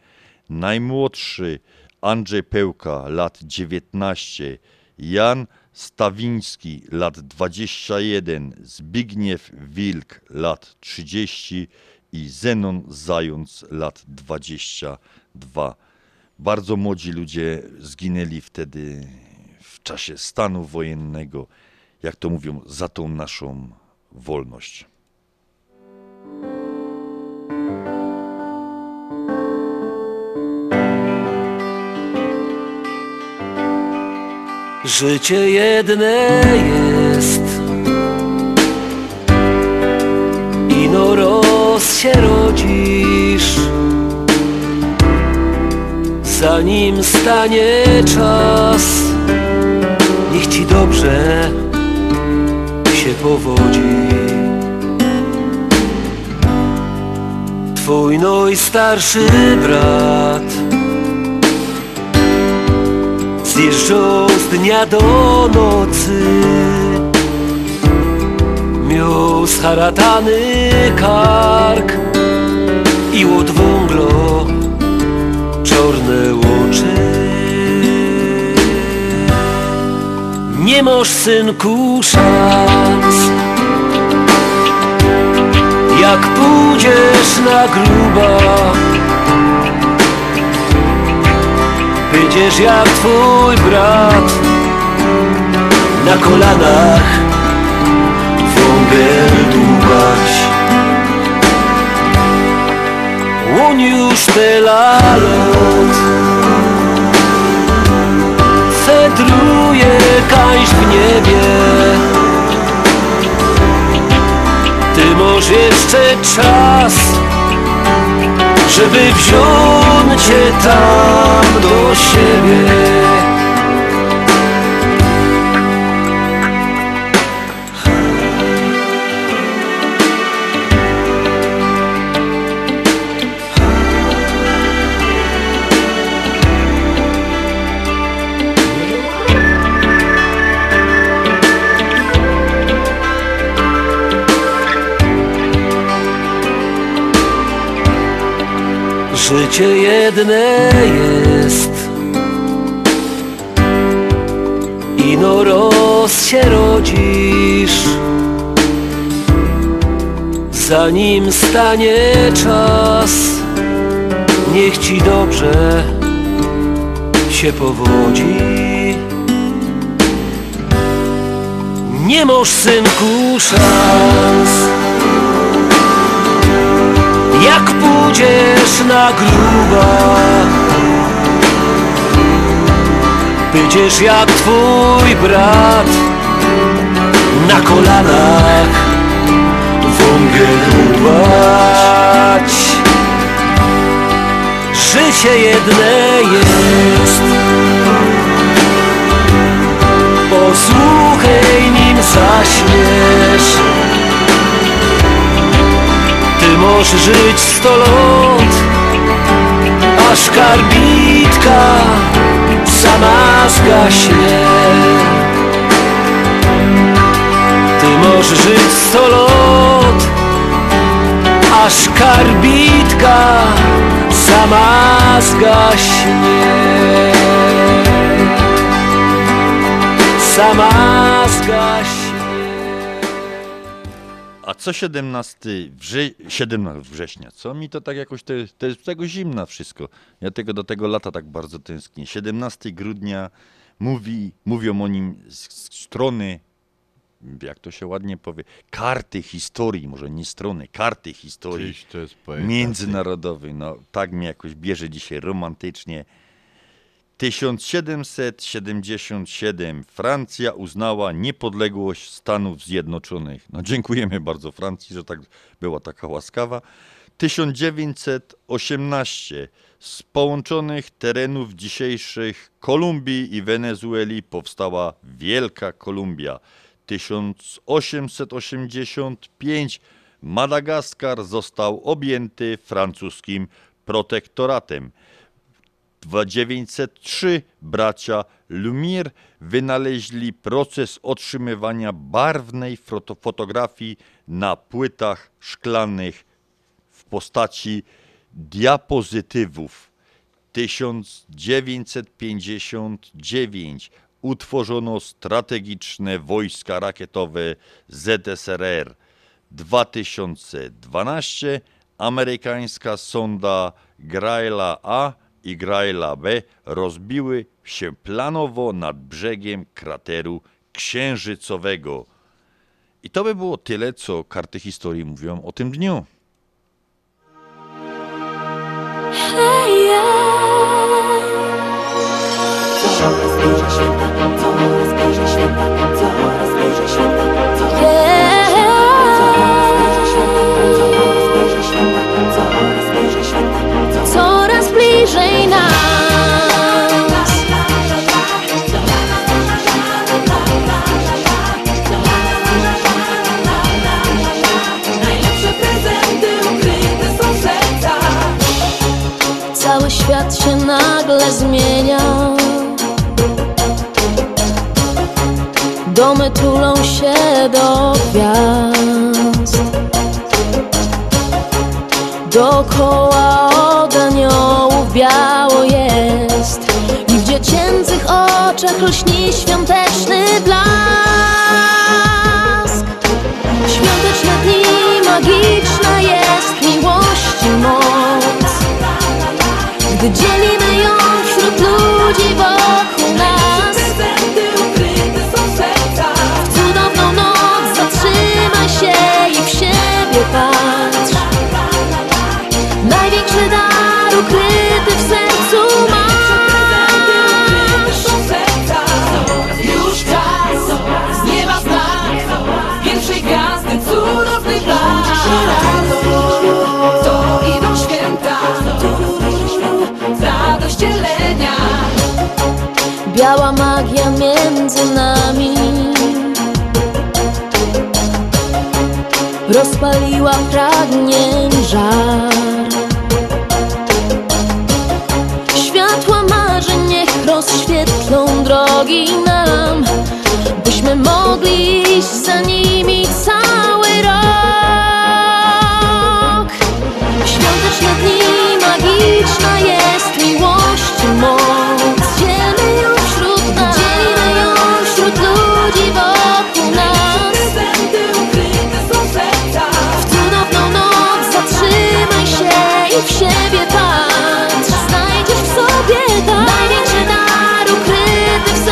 najmłodszy Andrzej Pełka, lat 19, Jan Stawiński, lat 21, Zbigniew Wilk, lat 30 i Zenon Zając, lat 22. Bardzo młodzi ludzie zginęli wtedy w czasie stanu wojennego, jak to mówią, za tą naszą wolność. Życie jedne jest, ino roz się rodzisz, z zanim stanie czas. Niech ci dobrze się powodzi. Twój najstarszy brat zjeżdżał z dnia do nocy, miał scharatany kark i od wąglo czarne oczy. Nie masz, synku, szans, jak pójdziesz na gruba, będziesz jak twój brat na kolanach wągiel dłubać. On już tyle lat fedruje kajś w niebie. Ty masz jeszcze czas, żeby wziął cię tam do siebie. Życie jedne jest, ino roz się rodzisz, zanim stanie czas. Niech ci dobrze się powodzi. Nie masz, synku, szans, jak pójdziesz na gruba, będziesz jak twój brat na kolanach wągiel dłubać. Życie jedne jest, posłuchaj, nim zaśniesz. Możesz żyć 100 lat, aż karbitka sama zgaśnie. Ty możesz żyć 100 lat, aż karbitka sama zgaśnie. Sama zgaśnie. A co 17 września? Co mi to tak jakoś, to jest tego zimna wszystko. Ja do tego lata tak bardzo tęsknię. 17 grudnia mówią o nim strony, jak to się ładnie powie, karty historii, może nie strony, karty historii międzynarodowej. No tak mi jakoś bierze dzisiaj romantycznie. 1777 Francja uznała niepodległość Stanów Zjednoczonych. No dziękujemy bardzo Francji, że tak była taka łaskawa. 1918 z połączonych terenów dzisiejszych Kolumbii i Wenezueli powstała Wielka Kolumbia. 1885 Madagaskar został objęty francuskim protektoratem. 1903 bracia Lumière wynaleźli proces otrzymywania barwnej fotografii na płytach szklanych w postaci diapozytywów. 1959 utworzono strategiczne wojska rakietowe ZSRR. 2012 amerykańska sonda Graila A i Graila B rozbiły się planowo nad brzegiem krateru księżycowego. I to by było tyle, co karty historii mówią o tym dniu. Coraz bliżej nas. Cały świat się nagle zmienia. Domy tulą się do gwiazd. Dookoła od aniołów biało jest i w dziecięcych oczach lśni świąteczny blask. Świąteczne dni, magiczna jest miłości moc, gdy dzielimy ją wśród ludzi wokół nas. W cudowną noc zatrzymaj się i w siebie patrz. Największy dar ukryty w sercu masz. Już czas, z nieba znak pierwszej gwiazdy cudowny blask. To idą święta, radość dzielenia. Biała magia między nami rozpaliła pragnień żar. Światła marzeń niech rozświetlą drogi nam, byśmy mogli iść za nimi cały rok. Świąteczne dni, magiczna jest miłości moc. Dzielmy ją wśród nas, dzielmy ją wśród ludzi wokół nas. W cudowną noc zatrzymaj się i w siebie patrz. Znajdziesz w sobie dar, największy dar ukryty w sercu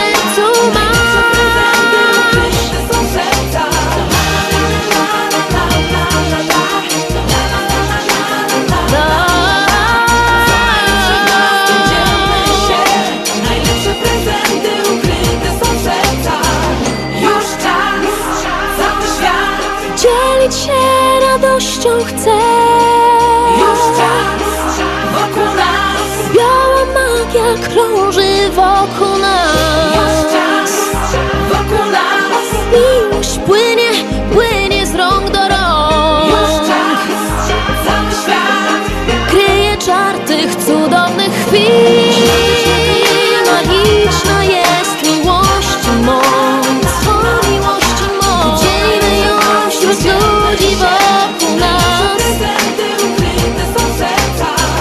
radością chcę. Już czas, wokół nas biała magia krąży wokół nas. Już czas, wokół nas miłość płynie, płynie z rąk do rąk. Już czas, cały świat kryje czar tych cudownych chwil. Magiczna jest miłości moc, o miłości moc, dzielimy ją wśród ludzi wokół nas.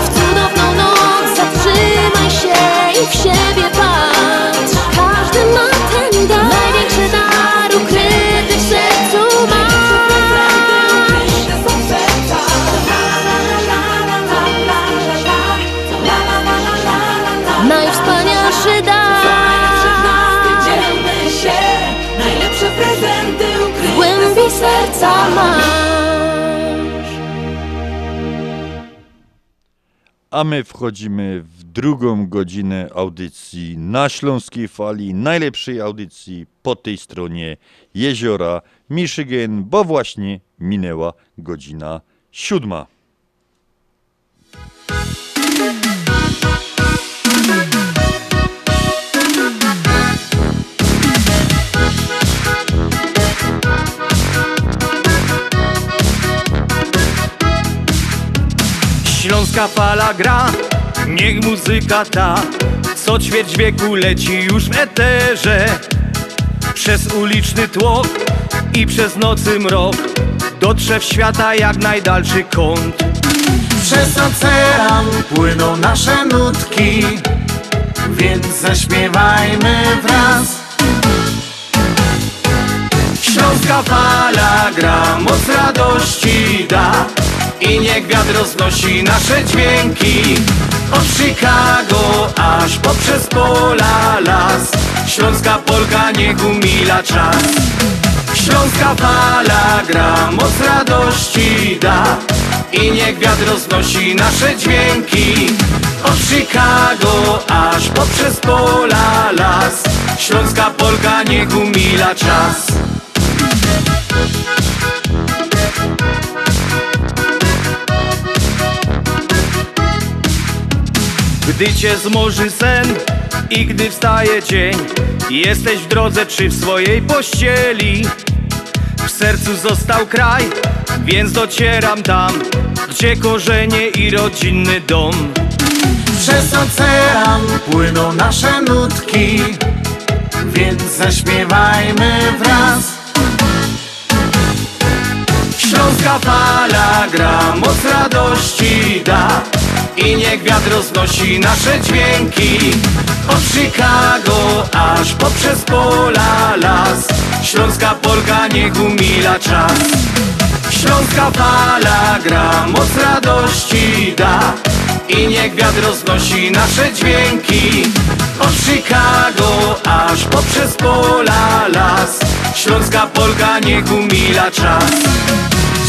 W cudowną noc zatrzymaj się i w siebie patrz. Każdy ma ten dar, największy dar ukryty w sercu ma. Najwspanialszy dar, dzielmy się, najlepsze prezenty ukryte w głębi serca masz. A my wchodzimy w drugą godzinę audycji na Śląskiej Fali, najlepszej audycji po tej stronie jeziora Michigan, bo właśnie minęła godzina 7. Śląska fala gra, niech muzyka ta co ćwierć wieku leci już w eterze. Przez uliczny tłok i przez nocy mrok dotrze w świata jak najdalszy kąt. Przez ocean płyną nasze nutki, więc zaśpiewajmy wraz. Śląska fala gra, moc radości da i niech wiatr roznosi nasze dźwięki. Od Chicago aż poprzez pola, las, śląska polka niech umila czas. Śląska fala gra, moc radości da i niech wiatr roznosi nasze dźwięki. Od Chicago aż poprzez pola, las, śląska polka niech umila czas. Gdy cię zmoży sen i gdy wstaje dzień, jesteś w drodze czy w swojej pościeli. W sercu został kraj, więc docieram tam, gdzie korzenie i rodzinny dom. przez ocean płyną nasze nutki, więc zaśpiewajmy wraz. Śląska fala gra, moc radości da i niech wiatr roznosi nasze dźwięki. Od Chicago aż poprzez pola, las, śląska polka niech umila czas. Śląska fala gra, moc radości da i niech wiatr roznosi nasze dźwięki. Od Chicago aż poprzez pola, las, śląska polka niech umila czas.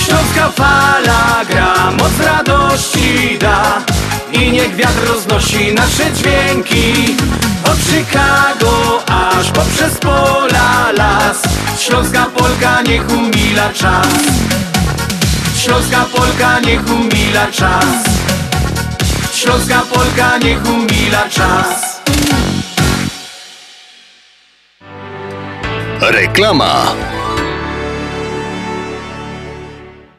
Śląska fala gra, moc radości da i niech wiatr roznosi nasze dźwięki. Od Chicago aż poprzez pola, las, śląska polka niech umila czas. Śląska polka niech umila czas. Śląska polka niech umila czas. Reklama.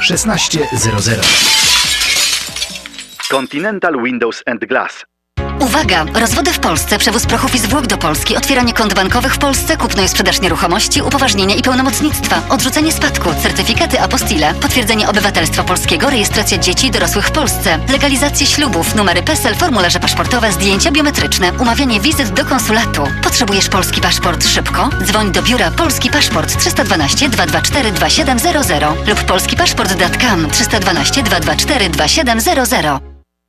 1600. Continental Windows and Glass. Uwaga! Rozwody w Polsce, przewóz prochów i zwłok do Polski, otwieranie kont bankowych w Polsce, kupno i sprzedaż nieruchomości, upoważnienie i pełnomocnictwa, odrzucenie spadku, certyfikaty apostille, potwierdzenie obywatelstwa polskiego, rejestracja dzieci i dorosłych w Polsce, legalizacje ślubów, numery PESEL, formularze paszportowe, zdjęcia biometryczne, umawianie wizyt do konsulatu. Potrzebujesz Polski Paszport szybko? Dzwoń do biura Polski Paszport 312 224 2700 lub polskipaszport.com 312 224 2700.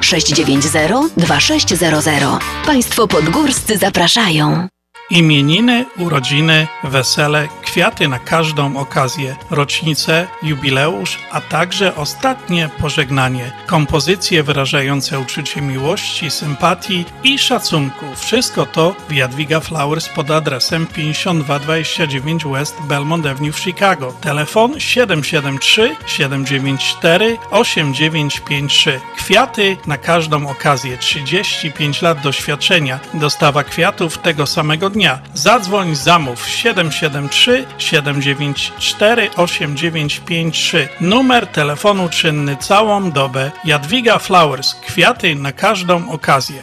690 2600. Państwo podgórscy zapraszają. Imieniny, urodziny, wesele, kwiaty na każdą okazję, rocznice, jubileusz, a także ostatnie pożegnanie. Kompozycje wyrażające uczucie miłości, sympatii i szacunku. Wszystko to w Jadwiga Flowers pod adresem 5229 West Belmont Avenue w Chicago. Telefon 773 794 8953. Kwiaty na każdą okazję. 35 lat doświadczenia. Dostawa kwiatów tego samego dnia. Zadzwoń, zamów 773 794 8953. Numer telefonu czynny całą dobę. Jadwiga Flowers. Kwiaty na każdą okazję.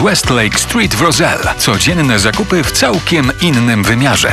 West Lake Street w Roselle. Codzienne zakupy w całkiem innym wymiarze.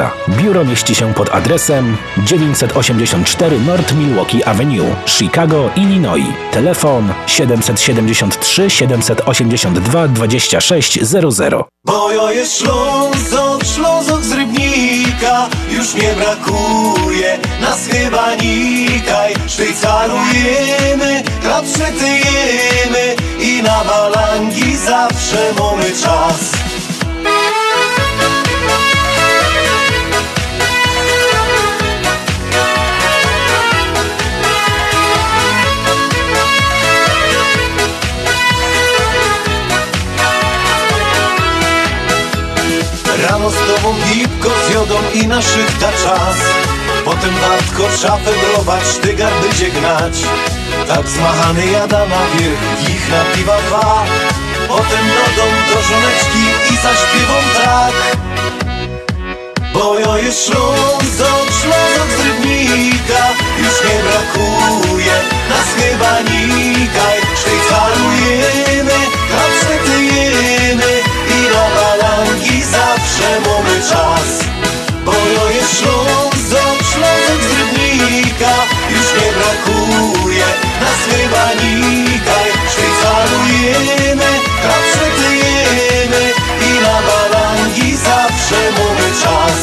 Biuro mieści się pod adresem 984 North Milwaukee Avenue, Chicago, Illinois. Telefon 773 782 2600. Bojo jest Ślązok z Rybnika, już nie brakuje nas chyba nikaj. Szwajcarujemy, klapsy tyjemy i na walangi zawsze mamy czas. Rano z tobą pipko z jodą i naszych ta czas. Potem wartko szafę brować, ty gardyzie gnać. Tak zmachany jada na wierch, ich napiwa dwa. Potem nogą do żoneczki i zaśpiewą tak. Bojo jest Ślązok z Rybnika. Już nie brakuje nas chyba nikaj. Szwajcarujemy, klapsy tyjemy i na walangi zawsze mamy czas. Bojo jest Ślązok z Rybnika. Już nie brakuje nas chyba nikaj. Szwajcarujemy, klapsy tyjemy i na walangi zawsze mamy czas.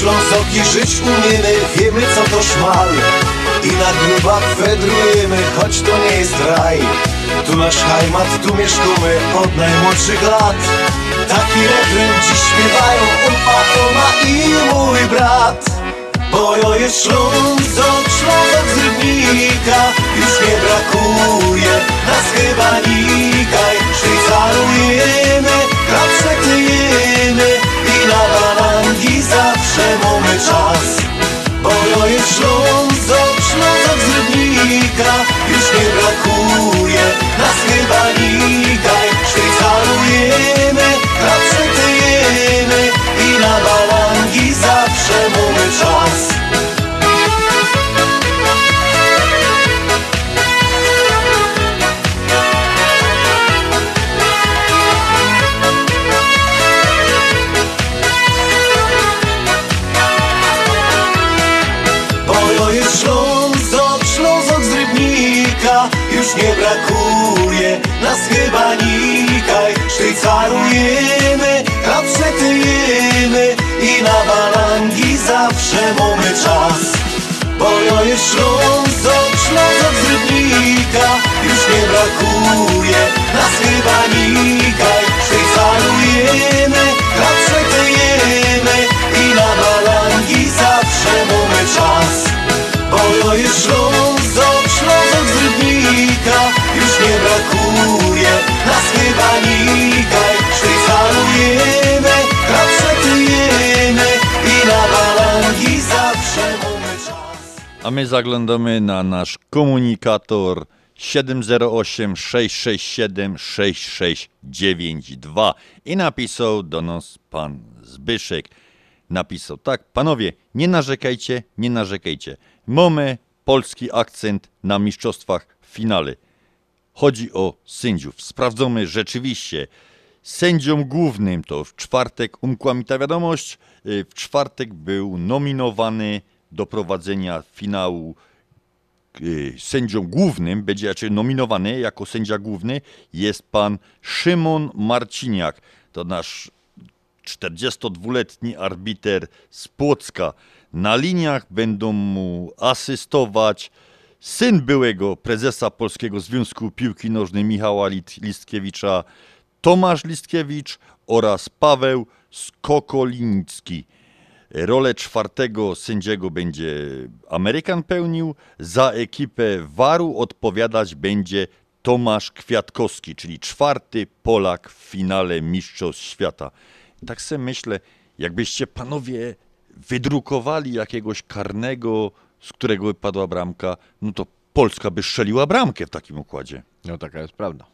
Ślązoki żyć umiemy, wiemy co to szmal. I na grubach wędrujemy, choć to nie jest raj. Tu nasz hajmat, tu mieszkamy od najmłodszych lat. Taki refren dziś śpiewają upa, oma i mój brat. Bojo jest Ślązok z Rybnika. Już nie brakuje nas chyba nikaj. Szwajcarujemy, klapsy tyjemy i na walangi zawsze mamy czas. Bojo jest Ślązok z Rybnika. Już nie brakuje nas chyba nikaj. Szwajcarujemy, klapsy tyjemy i na walangi zawsze mamy czas. Już nie brakuje nas chyba nikaj. Szwajcarujemy, klapsy tyjemy i na walangi zawsze mamy czas. Bojo jest Ślązok z Rybnika. Już nie brakuje nas chyba nikaj. Szwajcarujemy, klapsy tyjemy i na walangi zawsze mamy czas. Bojo jest Ślązok z Rybnika. Już nie brakuje nas chyba nikaj. Szwajcarujemy, klapsy tyjemy i na walangi zawsze mamy czas. A my zaglądamy na nasz komunikator 708 667 6692 i napisał do nas pan Zbyszek. Napisał tak: panowie, nie narzekajcie, nie narzekajcie. Mamy polski akcent na mistrzostwach w finale. Chodzi o sędziów. Sprawdzamy rzeczywiście. Sędzią głównym to w czwartek umkła mi ta wiadomość. W czwartek był nominowany do prowadzenia finału. Sędzią głównym, będzie raczej nominowany jako sędzia główny, jest pan Szymon Marciniak. To nasz 42-letni arbiter z Płocka. Na liniach będą mu asystować syn byłego prezesa Polskiego Związku Piłki Nożnej Michała Listkiewicza, Tomasz Listkiewicz oraz Paweł Skokoliński. Rolę czwartego sędziego będzie Amerykan pełnił. Za ekipę VAR-u odpowiadać będzie Tomasz Kwiatkowski, czyli czwarty Polak w finale Mistrzostw Świata. Tak sobie myślę, jakbyście panowie wydrukowali jakiegoś karnego, z którego wypadła bramka, no to Polska by strzeliła bramkę w takim układzie. No taka jest prawda.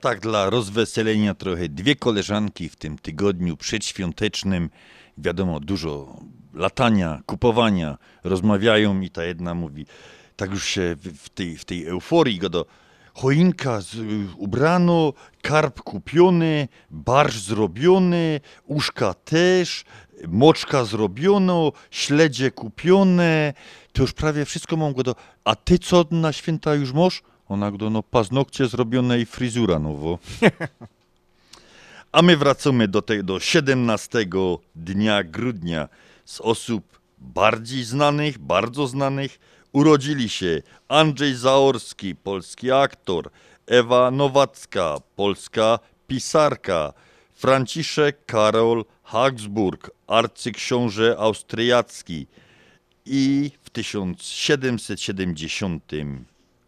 Tak dla rozweselenia trochę dwie koleżanki w tym tygodniu przedświątecznym, wiadomo, dużo latania, kupowania, rozmawiają i ta jedna mówi, tak już się w tej euforii go do... Choinka ubrano, karp kupiony, barsz zrobiony, uszka też, moczka zrobiono, śledzie kupione. To już prawie wszystko mam go do... A ty co na święta już masz? Ona go do, no paznokcie zrobione i fryzura nowo. A my wracamy do 17 dnia grudnia. Z osób bardziej znanych, bardzo znanych urodzili się Andrzej Zaorski, polski aktor, Ewa Nowacka, polska pisarka, Franciszek Karol Habsburg, arcyksiąże austriacki, i w 1770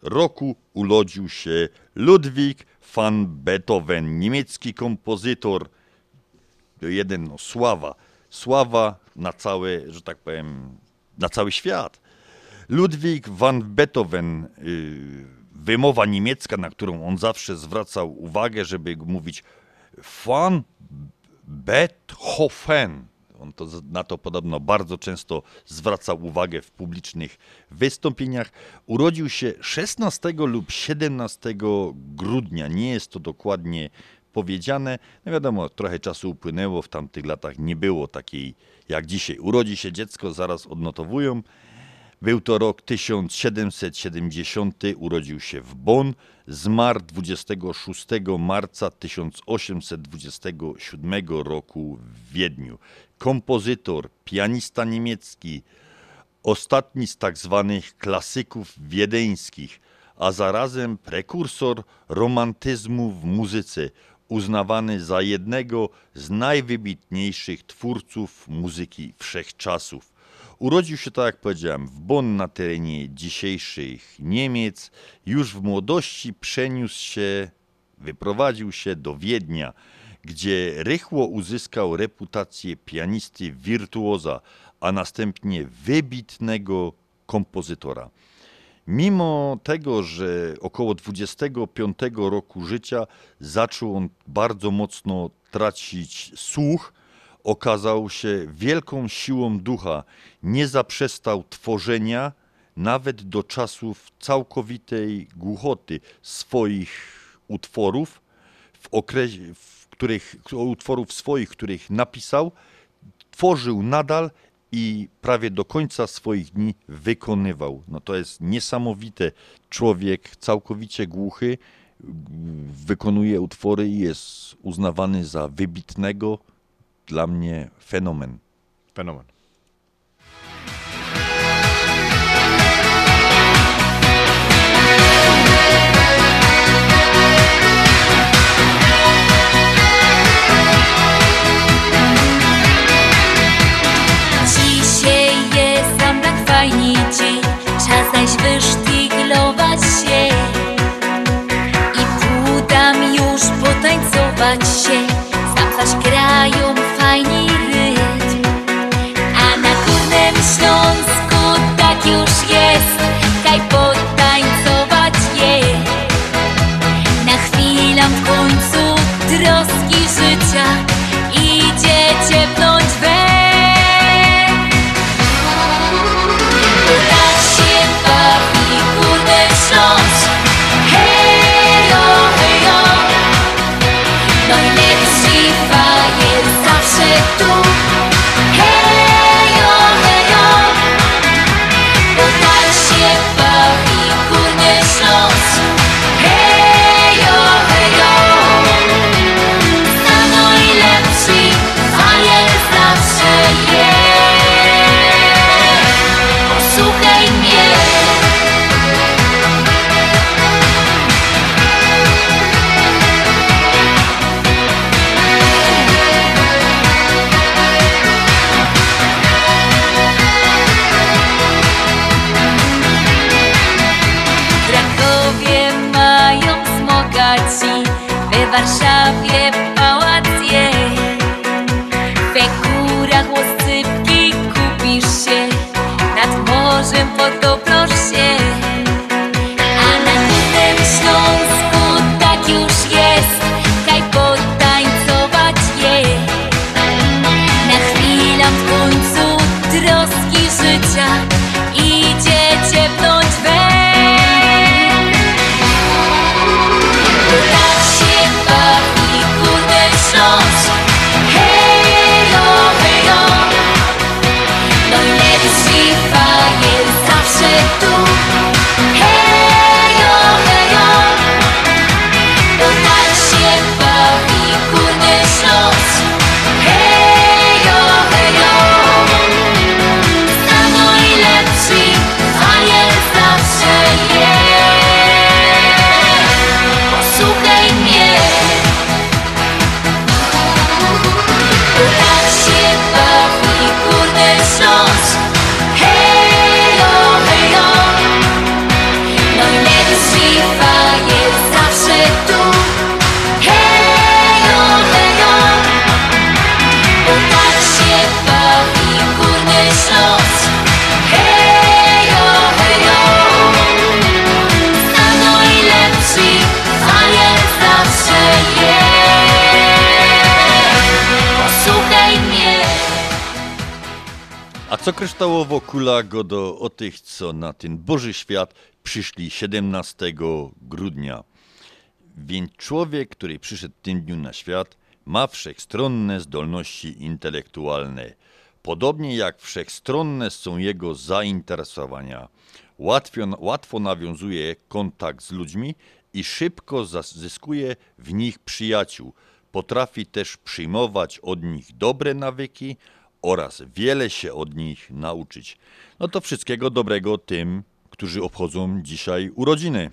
roku urodził się Ludwig van Beethoven, niemiecki kompozytor, jeden, no, sława na całe, że tak powiem, na cały świat. Ludwig van Beethoven, wymowa niemiecka, na którą on zawsze zwracał uwagę, żeby mówić van Beethoven. On to, na to podobno bardzo często zwracał uwagę w publicznych wystąpieniach. Urodził się 16 lub 17 grudnia, nie jest to dokładnie powiedziane. No wiadomo, trochę czasu upłynęło, w tamtych latach nie było takiej jak dzisiaj. Urodzi się dziecko, zaraz odnotowują. Był to rok 1770, urodził się w Bonn, zmarł 26 marca 1827 roku w Wiedniu. Kompozytor, pianista niemiecki, ostatni z tak zwanych klasyków wiedeńskich, a zarazem prekursor romantyzmu w muzyce, uznawany za jednego z najwybitniejszych twórców muzyki wszechczasów. Urodził się, tak jak powiedziałem, w Bonn na terenie dzisiejszych Niemiec. Już w młodości wyprowadził się do Wiednia, gdzie rychło uzyskał reputację pianisty wirtuoza, a następnie wybitnego kompozytora. Mimo tego, że około 25 roku życia zaczął on bardzo mocno tracić słuch, okazał się wielką siłą ducha, nie zaprzestał tworzenia nawet do czasów całkowitej głuchoty swoich utworów, których napisał, tworzył nadal i prawie do końca swoich dni wykonywał. No to jest niesamowite. Człowiek całkowicie głuchy wykonuje utwory i jest uznawany za wybitnego. Dla mnie fenomen. Fenomen. Dzisiaj jest nam tak fajny dzień, czas zaś wysztyglować się i udam już potańcować się, zapaść krajom fajny rytm. A na Górnym Śląsku tak już jest, kaj potańcować je. Na chwilę w końcu troski życia idzie ciepnąć we. Tak się bawi Górny Śląsk. Hejo, hejo. Najlepszy faj jest zawsze tu. Hejo, hejo. Bo tak się bawi Górny Śląsk. Hejo, hejo. Za najlepszy faj jest zawsze jest. Posłuchaj mnie. W Warszawie pałac jest, we górach łosypki kupisz się, nad morzem potopisz się. A na Górnym Śląsku tak już jest, kaj potańcować je. Na chwilę w końcu troski życia idzie ciepnąć we. A co kryształowo kula godo o tych, co na ten Boży świat przyszli 17 grudnia. Więc człowiek, który przyszedł w tym dniu na świat, ma wszechstronne zdolności intelektualne. Podobnie jak wszechstronne są jego zainteresowania. Łatwo nawiązuje kontakt z ludźmi i szybko zyskuje w nich przyjaciół. Potrafi też przyjmować od nich dobre nawyki oraz wiele się od nich nauczyć. No to wszystkiego dobrego tym, którzy obchodzą dzisiaj urodziny.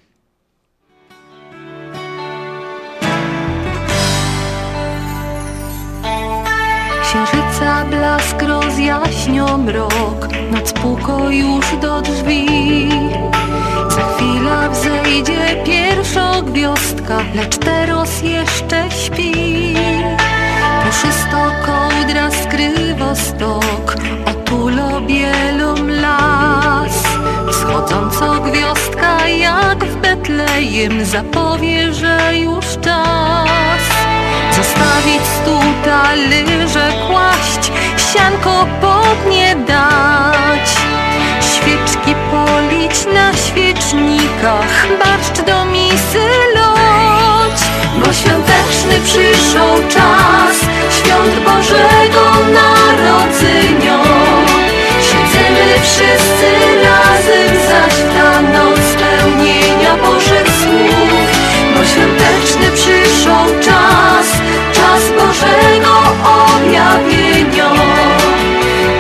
Księżyca blask rozjaśnią mrok, noc puko już do drzwi. Za chwilę wzejdzie pierwsza gwiazdka, lecz teraz jeszcze śpi. Puszysto kołdra skrywa stok, otula bielą las. Wschodząca gwiazdka jak w Betlejem zapowie, że już czas. Zostawić stół, talerze kłaść, sianko pod nie dać. Świeczki polić na świecznikach, barszcz do misy loć. Bo świąteczny przyszedł czas, świąt Bożego Narodzenia. Siedzimy wszyscy razem, zaś ta noc spełnienia Bożych słów. Bo świąteczny przyszedł czas, czas Bożego objawienia.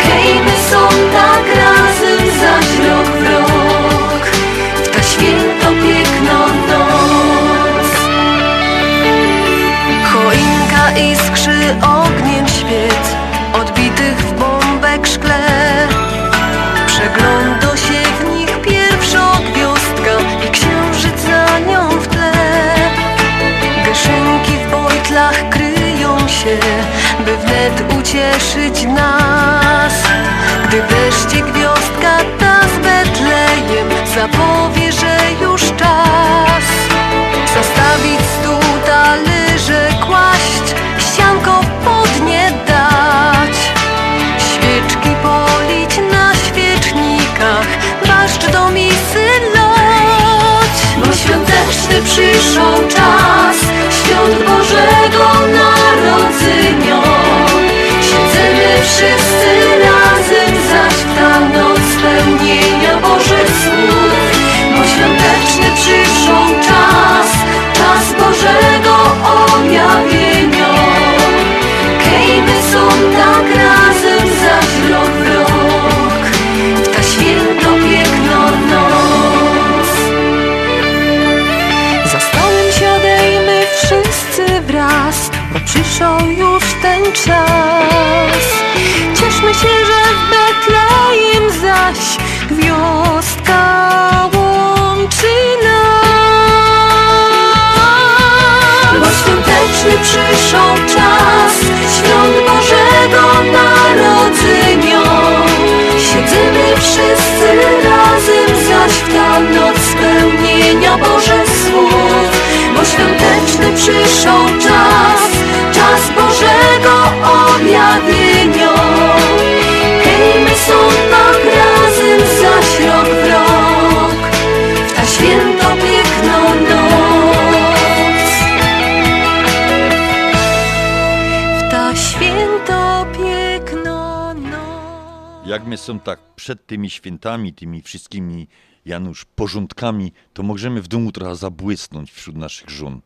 Kejmy są tak razem, zaś rok w rok, w to święto piękną noc. Choinka iskrzy ogniem świec, odbitych w bombek szkle. Przegląda się w nich pierwsza gwiazdka i księżyc za nią w tle. Geszynki w bojtlach kryją się, by wnet ucieszyć nas. Gdy wreszcie gwiazdka ta z Betlejem zapowie, że już czas. Zastawić stół, talerze kłaść, sianko pod nie dać. Świeczki polić na świecznikach, barszcz do misy loć. Bo świąteczny przyszedł czas, świąt Bożego Narodzenia. Siedzimy wszyscy razem, zaś ta noc spełnienia Bożych snów. Bo świąteczny przyszedł czas, czas Bożego objawienia. Kejmy są tak razem, zaś rok w rok, w ta święto piękną noc. Za stołem siadajmy wszyscy wraz, bo przyszedł już ten czas. Cieszmy się, że w Betlejem zaś gwiazdka łączy nas. Bo świąteczny przyszedł czas, świąt Bożego Narodzenia. Siedzimy wszyscy razem, zaś w ta noc spełnienia Bożych słów. Bo świąteczny przyszedł czas, czas Bożego objawienia. Kejmy są tak razem, zaś rok w rok, w ta święto piękną noc. W ta święto piękną noc. Jak my są tak przed tymi świętami, tymi wszystkimi Janusz, porządkami, to możemy w domu trochę zabłysnąć wśród naszych żon.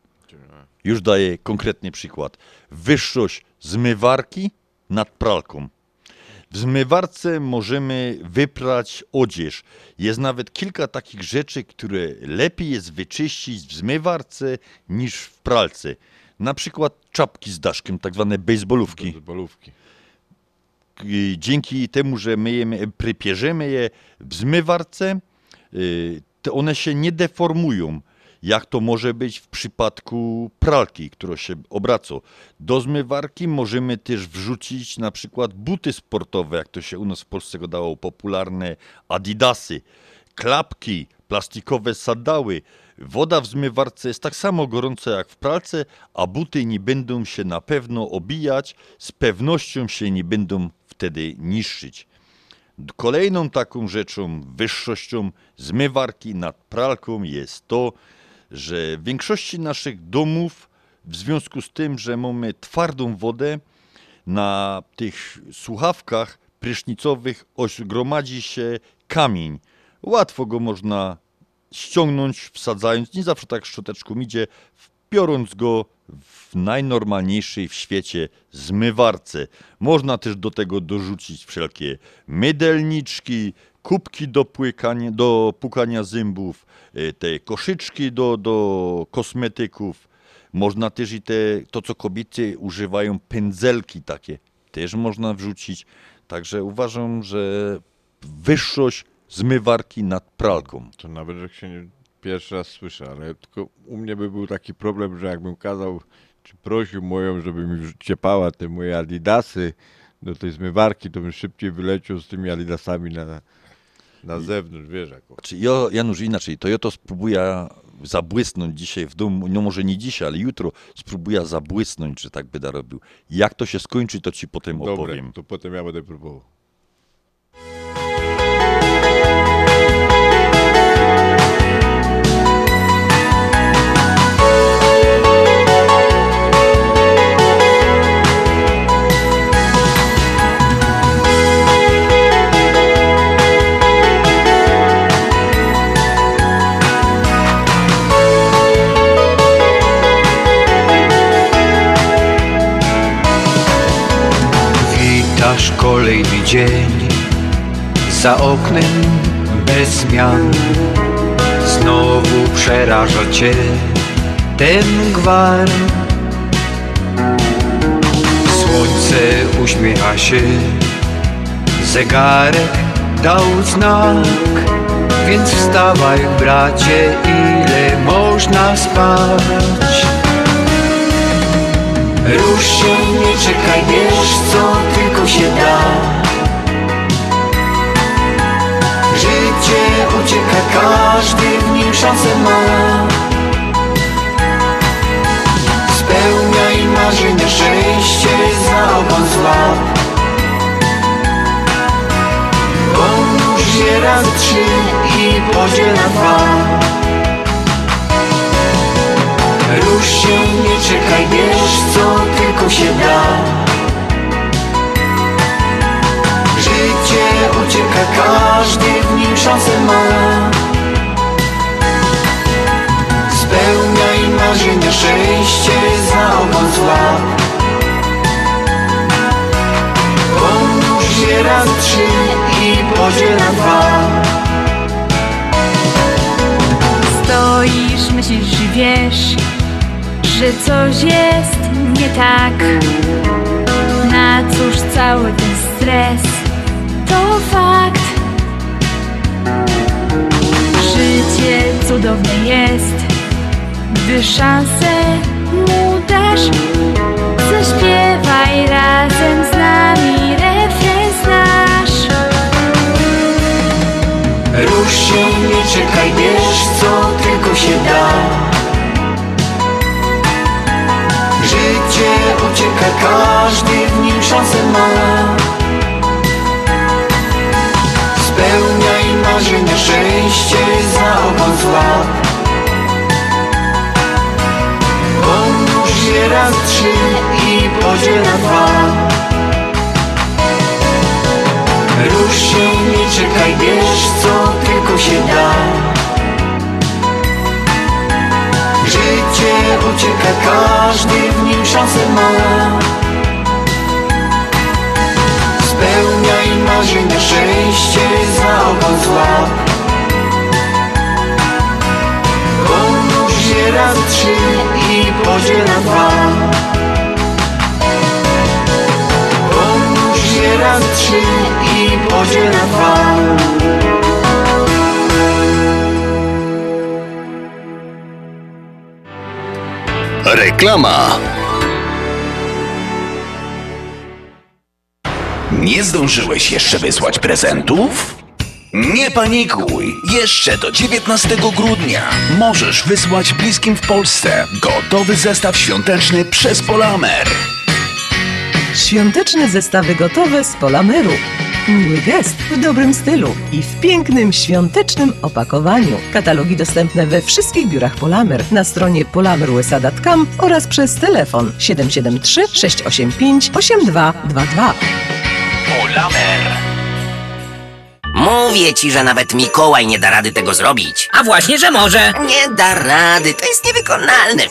Już daję konkretny przykład. Wyższość zmywarki nad pralką. W zmywarce możemy wyprać odzież. Jest nawet kilka takich rzeczy, które lepiej jest wyczyścić w zmywarce niż w pralce. Na przykład czapki z daszkiem, tak zwane bejsbolówki. Dzięki temu, że myjemy, pierzemy je w zmywarce, to one się nie deformują, jak to może być w przypadku pralki, która się obraca. Do zmywarki możemy też wrzucić na przykład buty sportowe, jak to się u nas w Polsce dało, popularne adidasy, klapki, plastikowe sandały. Woda w zmywarce jest tak samo gorąca jak w pralce, a buty nie będą się na pewno obijać, z pewnością się nie będą wtedy niszczyć. Kolejną taką rzeczą, wyższością zmywarki nad pralką jest to, że w większości naszych domów, w związku z tym, że mamy twardą wodę, na tych słuchawkach prysznicowych gromadzi się kamień. Łatwo go można ściągnąć, wsadzając, nie zawsze tak szczoteczką idzie, biorąc go w najnormalniejszej w świecie zmywarce. Można też do tego dorzucić wszelkie mydelniczki, kubki do płukania zębów, te koszyczki do kosmetyków. Można też i to, co kobiety używają, pędzelki takie, też można wrzucić. Także uważam, że wyższość zmywarki nad pralką. To nawet jak się nie... Pierwszy raz słyszę, ale tylko u mnie by był taki problem, że jakbym kazał, czy prosił moją, żeby mi ciepała te moje adidasy do tej zmywarki, to bym szybciej wyleciał z tymi adidasami na zewnątrz, wiesz jako. Czy Janusz, inaczej, to ja to spróbuję zabłysnąć dzisiaj w domu, no może nie dzisiaj, ale jutro spróbuję zabłysnąć, że tak będę robił. Jak to się skończy, to ci potem opowiem. Dobra, to potem ja będę próbował. Kolejny dzień, za oknem bez zmian. Znowu przeraża cię ten gwar. Słońce uśmiecha się, zegarek dał znak. Więc wstawaj bracie, ile można spać. Rusz się, nie czekaj, wiesz co tylko się da. Życie ucieka, każdy w nim szansę ma. Spełniaj marzenie, szczęście za ogon złap. Pomnóż się razy trzy i podziel na dwa. Rusz się, nie czekaj, wiesz co tylko się da. Życie ucieka, każdy w nim szansę ma. Spełniaj marzenia, szczęście za ogon złap. Pomnóż się raz trzy i podziel na dwa. Stoisz, myślisz i wiesz, że coś jest nie tak. Na cóż cały ten stres, to fakt. Życie cudowne jest, gdy szansę mu dasz. Zaśpiewaj razem z nami refren nasz. Rusz się, nie czekaj, wiesz co tylko się da. Życie ucieka, każdy w nim szansę ma. Spełniaj marzenia, szczęście za ogon złap. Pomnóż się raz trzy i podziel na dwa. Rusz się, nie czekaj, wiesz co tylko się da. Życie ucieka, każdy w nim szansę ma. Spełniaj marzenia, szczęście za ogon złap. Pomnóż się raz trzy i podziel na dwa. Pomnóż się raz trzy i podziel na dwa. Reklama. Nie zdążyłeś jeszcze wysłać prezentów? Nie panikuj! Jeszcze do 19 grudnia możesz wysłać bliskim w Polsce gotowy zestaw świąteczny przez Polamer. Świąteczne zestawy gotowe z Polameru. Miły gest w dobrym stylu i w pięknym, świątecznym opakowaniu. Katalogi dostępne we wszystkich biurach Polamer, na stronie polamerusa.com oraz przez telefon 773 685 8222. Polamer. Mówię ci, że nawet Mikołaj nie da rady tego zrobić. A właśnie, że może. Nie da rady, to jest niewykonalne.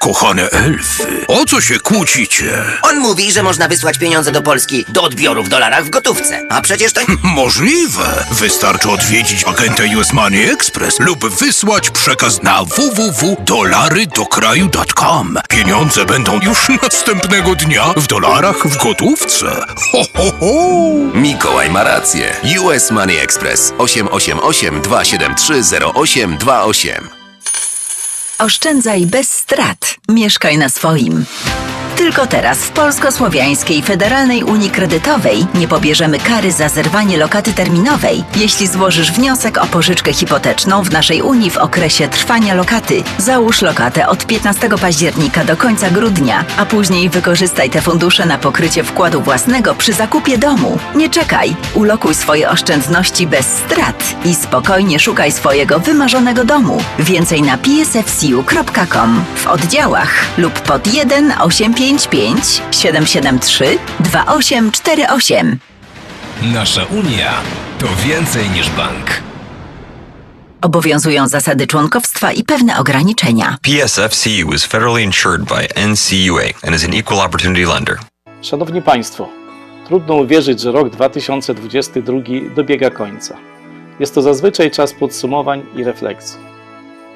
Kochane elfy, o co się kłócicie? On mówi, że można wysłać pieniądze do Polski do odbioru w dolarach w gotówce. A przecież to... Możliwe. Wystarczy odwiedzić agenta US Money Express lub wysłać przekaz na www.dolarydokraju.com. Pieniądze będą już następnego dnia w dolarach w gotówce. Mikołaj ma rację. US Money Express 888-273-0828. Oszczędzaj bez strat. Mieszkaj na swoim. Tylko teraz w Polsko-Słowiańskiej Federalnej Unii Kredytowej nie pobierzemy kary za zerwanie lokaty terminowej, jeśli złożysz wniosek o pożyczkę hipoteczną w naszej Unii w okresie trwania lokaty. Załóż lokatę od 15 października do końca grudnia, a później wykorzystaj te fundusze na pokrycie wkładu własnego przy zakupie domu. Nie czekaj, ulokuj swoje oszczędności bez strat i spokojnie szukaj swojego wymarzonego domu. Więcej na psfcu.com, w oddziałach lub pod 1 855 773 2848. Nasza Unia to więcej niż bank. Obowiązują zasady członkowstwa i pewne ograniczenia. PSFCU is federally insured by NCUA and is an equal opportunity lender. Szanowni Państwo, trudno uwierzyć, że rok 2022 dobiega końca. Jest to zazwyczaj czas podsumowań i refleksji.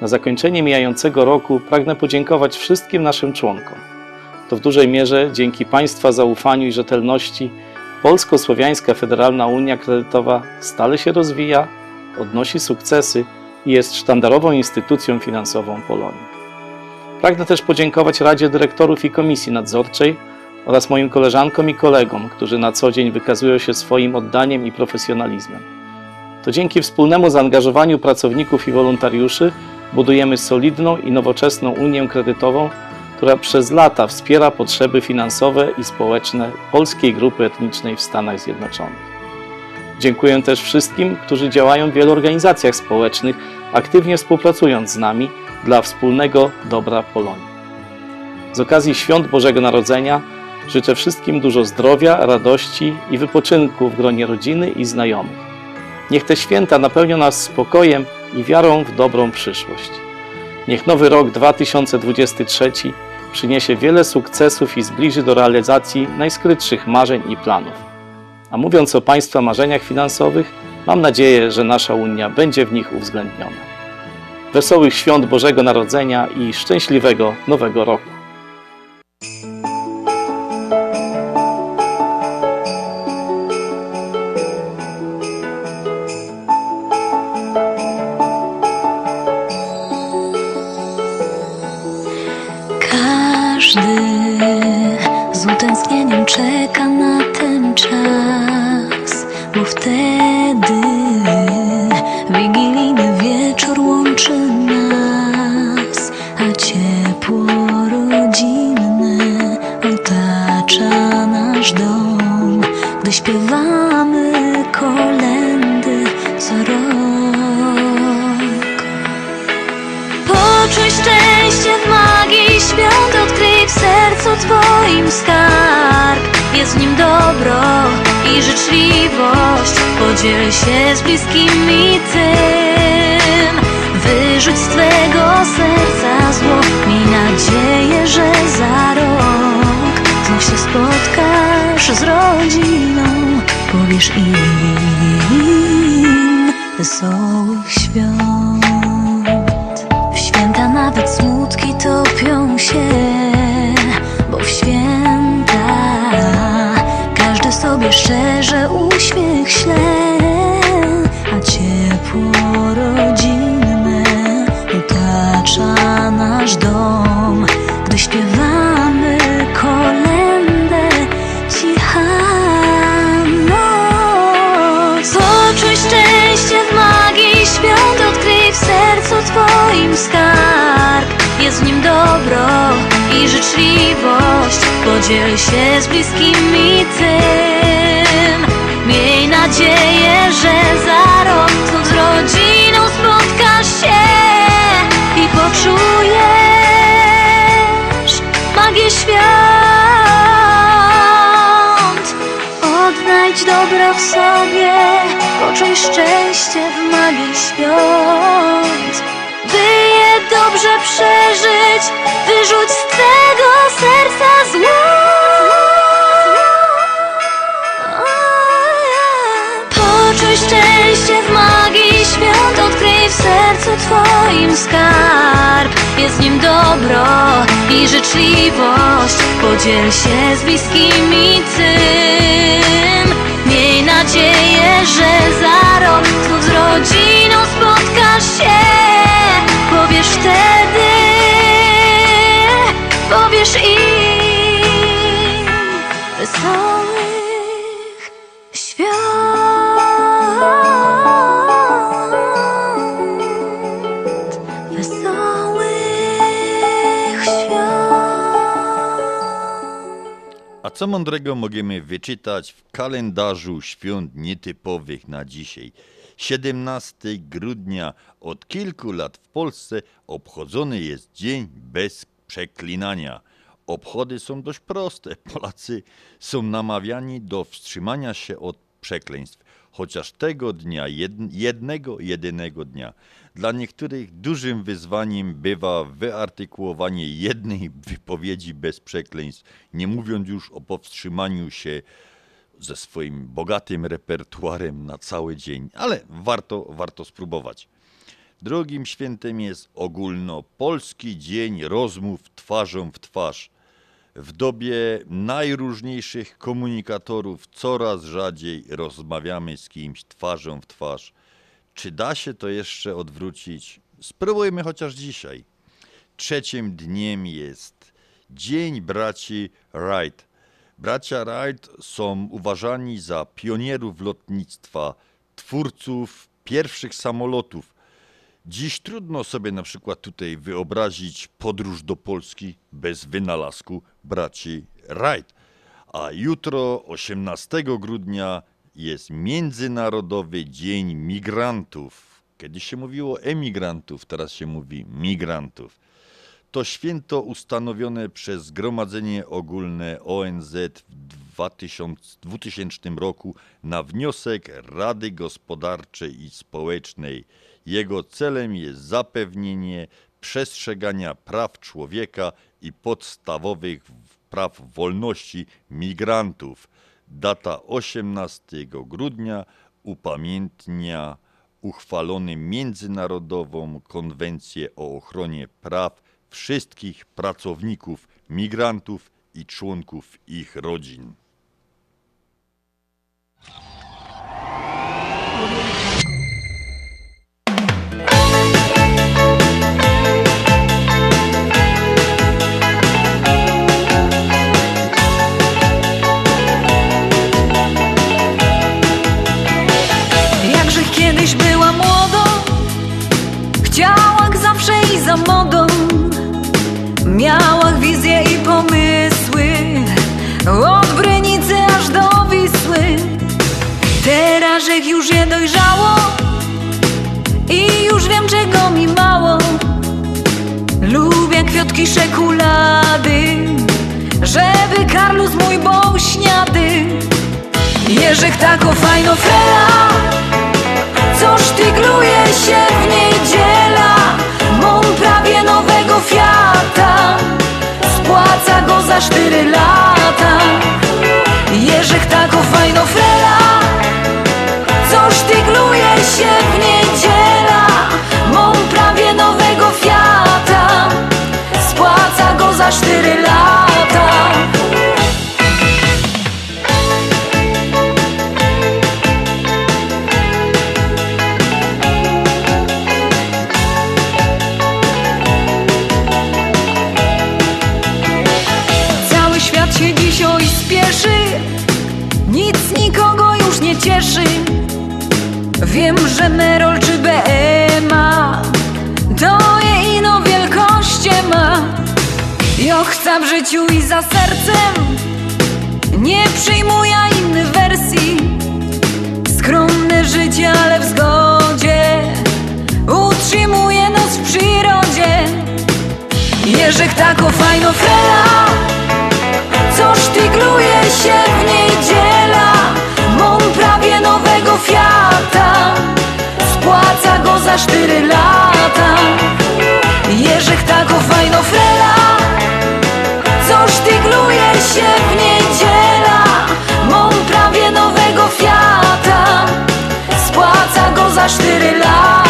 Na zakończenie mijającego roku pragnę podziękować wszystkim naszym członkom. To w dużej mierze dzięki Państwa zaufaniu i rzetelności Polsko-Słowiańska Federalna Unia Kredytowa stale się rozwija, odnosi sukcesy i jest sztandarową instytucją finansową Polonii. Pragnę też podziękować Radzie Dyrektorów i Komisji Nadzorczej oraz moim koleżankom i kolegom, którzy na co dzień wykazują się swoim oddaniem i profesjonalizmem. To dzięki wspólnemu zaangażowaniu pracowników i wolontariuszy budujemy solidną i nowoczesną Unię Kredytową, która przez lata wspiera potrzeby finansowe i społeczne polskiej grupy etnicznej w Stanach Zjednoczonych. Dziękuję też wszystkim, którzy działają w wielu organizacjach społecznych, aktywnie współpracując z nami dla wspólnego dobra Polonii. Z okazji Świąt Bożego Narodzenia życzę wszystkim dużo zdrowia, radości i wypoczynku w gronie rodziny i znajomych. Niech te święta napełnią nas spokojem i wiarą w dobrą przyszłość. Niech nowy rok 2023 przyniesie wiele sukcesów i zbliży do realizacji najskrytszych marzeń i planów. A mówiąc o Państwa marzeniach finansowych, mam nadzieję, że nasza Unia będzie w nich uwzględniona. Wesołych Świąt Bożego Narodzenia i szczęśliwego Nowego Roku! Dziel się z bliskimi tym. Wyrzuć z twego serca zło. Miej nadzieję, że za rok znów się spotkasz z rodziną. Powiesz im wesołych świąt. W święta nawet smutki topią się, bo w święta każdy sobie szczerze uśmiech śle. Nasz dom, gdy śpiewamy kolędę, cicha noc. Poczuj szczęście w magii świąt, odkryj w sercu twoim skarb. Jest w nim dobro i życzliwość, podziel się z bliskimi tym. Miej nadzieję, że za rok znów z rodziną spotkasz się i poczujesz magię świąt. Odnajdź dobro w sobie, poczuj szczęście w magii świąt. By je dobrze przeżyć, wyrzuć z twego serca zło. Poczuj szczęście w magii świąt, odkryj w sercu twoim skarb. Jest w nim dobro i życzliwość, podziel się z bliskimi tym. Miej nadzieję, że za rok znów z rodziną spotkasz się. Powiesz wtedy, powiesz im wesołych świąt. A co mądrego możemy wyczytać w kalendarzu świąt nietypowych na dzisiaj? 17 grudnia od kilku lat w Polsce obchodzony jest Dzień Bez Przeklinania. Obchody są dość proste. Polacy są namawiani do wstrzymania się od przekleństw, chociaż tego dnia, jednego dnia. Dla niektórych dużym wyzwaniem bywa wyartykułowanie jednej wypowiedzi bez przekleństw, nie mówiąc już o powstrzymaniu się ze swoim bogatym repertuarem na cały dzień, ale warto spróbować. Drugim świętem jest ogólnopolski dzień rozmów twarzą w twarz. W dobie najróżniejszych komunikatorów coraz rzadziej rozmawiamy z kimś twarzą w twarz. Czy da się to jeszcze odwrócić? Spróbujmy chociaż dzisiaj. Trzecim dniem jest Dzień Braci Wright. Bracia Wright są uważani za pionierów lotnictwa, twórców pierwszych samolotów. Dziś trudno sobie na przykład tutaj wyobrazić podróż do Polski bez wynalazku braci Wright. A jutro, 18 grudnia, jest Międzynarodowy Dzień Migrantów. Kiedyś się mówiło emigrantów, teraz się mówi migrantów. To święto ustanowione przez Zgromadzenie Ogólne ONZ w 2000 roku na wniosek Rady Gospodarczej i Społecznej. Jego celem jest zapewnienie przestrzegania praw człowieka i podstawowych praw wolności migrantów. Data 18 grudnia upamiętnia uchwaloną Międzynarodową Konwencję o ochronie praw wszystkich pracowników, migrantów i członków ich rodzin. Kiedyś była młodą, chciała jak zawsze i za modą. Miała wizje i pomysły, od Brynicy aż do Wisły. Teraz już je dojrzało i już wiem, czego mi mało. Lubię kwiatki szekulady, żeby Karlus mój był śniady. Jerzyk tako fajno frela, coż tygruje się w niedziela. Mam prawie nowego Fiata, spłaca go za 4 lata. Jerzyk tako fajno frela, coż tygruje się w niedziela. Mam prawie nowego Fiata, spłaca go za 4 lata. Cieszy. Wiem, że Merol czy BMA to je ino wielkości ma. Jo chcę w życiu i za sercem, nie przyjmuję innych wersji. się w niedziela. Mą prawie nowego Fiata, spłaca go za 4 lata.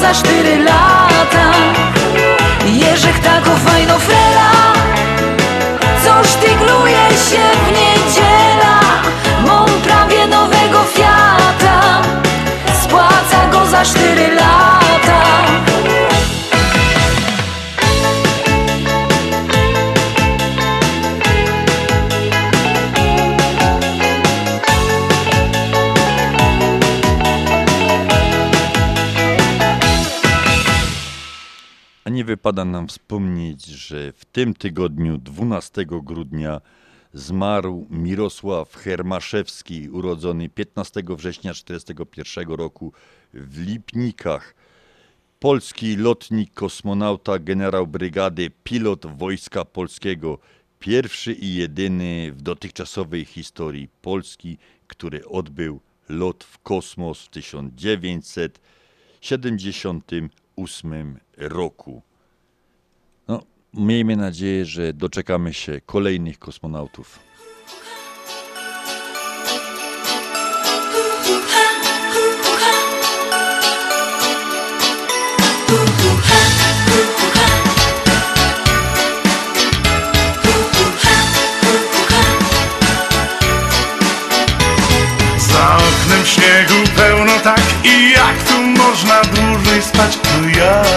Za 4 lata. Jerzych tako fajno frela, co sztygluje się w niedziela. Mą prawie nowego Fiata, spłaca go za 4 lata. Nie wypada nam wspomnieć, że w tym tygodniu 12 grudnia zmarł Mirosław Hermaszewski, urodzony 15 września 1941 roku w Lipnikach. Polski lotnik, kosmonauta, generał brygady, pilot Wojska Polskiego. Pierwszy i jedyny w dotychczasowej historii Polski, który odbył lot w kosmos w 1978 roku. No, miejmy nadzieję, że doczekamy się kolejnych kosmonautów. Za oknem śniegu pełno, tak i jak tu można dłużej spać, tu jak?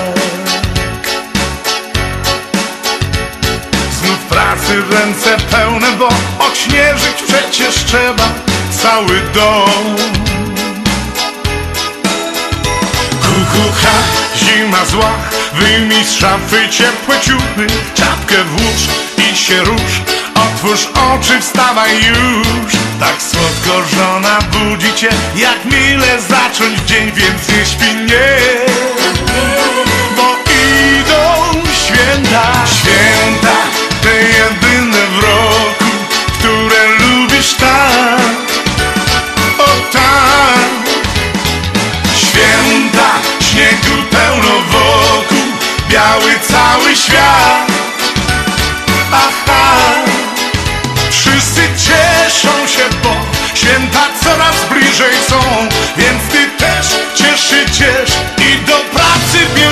Ręce pełne, bo odśnieżyć przecież trzeba cały dom. Kukucha, zima zła, wyjmij z szafy ciepłe ciuchy, czapkę włóż i się rusz, otwórz oczy, wstawaj już. Tak słodko żona budzi cię, jak mile zacząć dzień, więc nie śpi, nie, bo idą święta, święta. Te jedyne w roku, które lubisz tak, o tak. Święta, śniegu pełno wokół, biały cały świat, aha. Wszyscy cieszą się, bo święta coraz bliżej są, więc ty też cieszy, ciesz i do pracy bierz.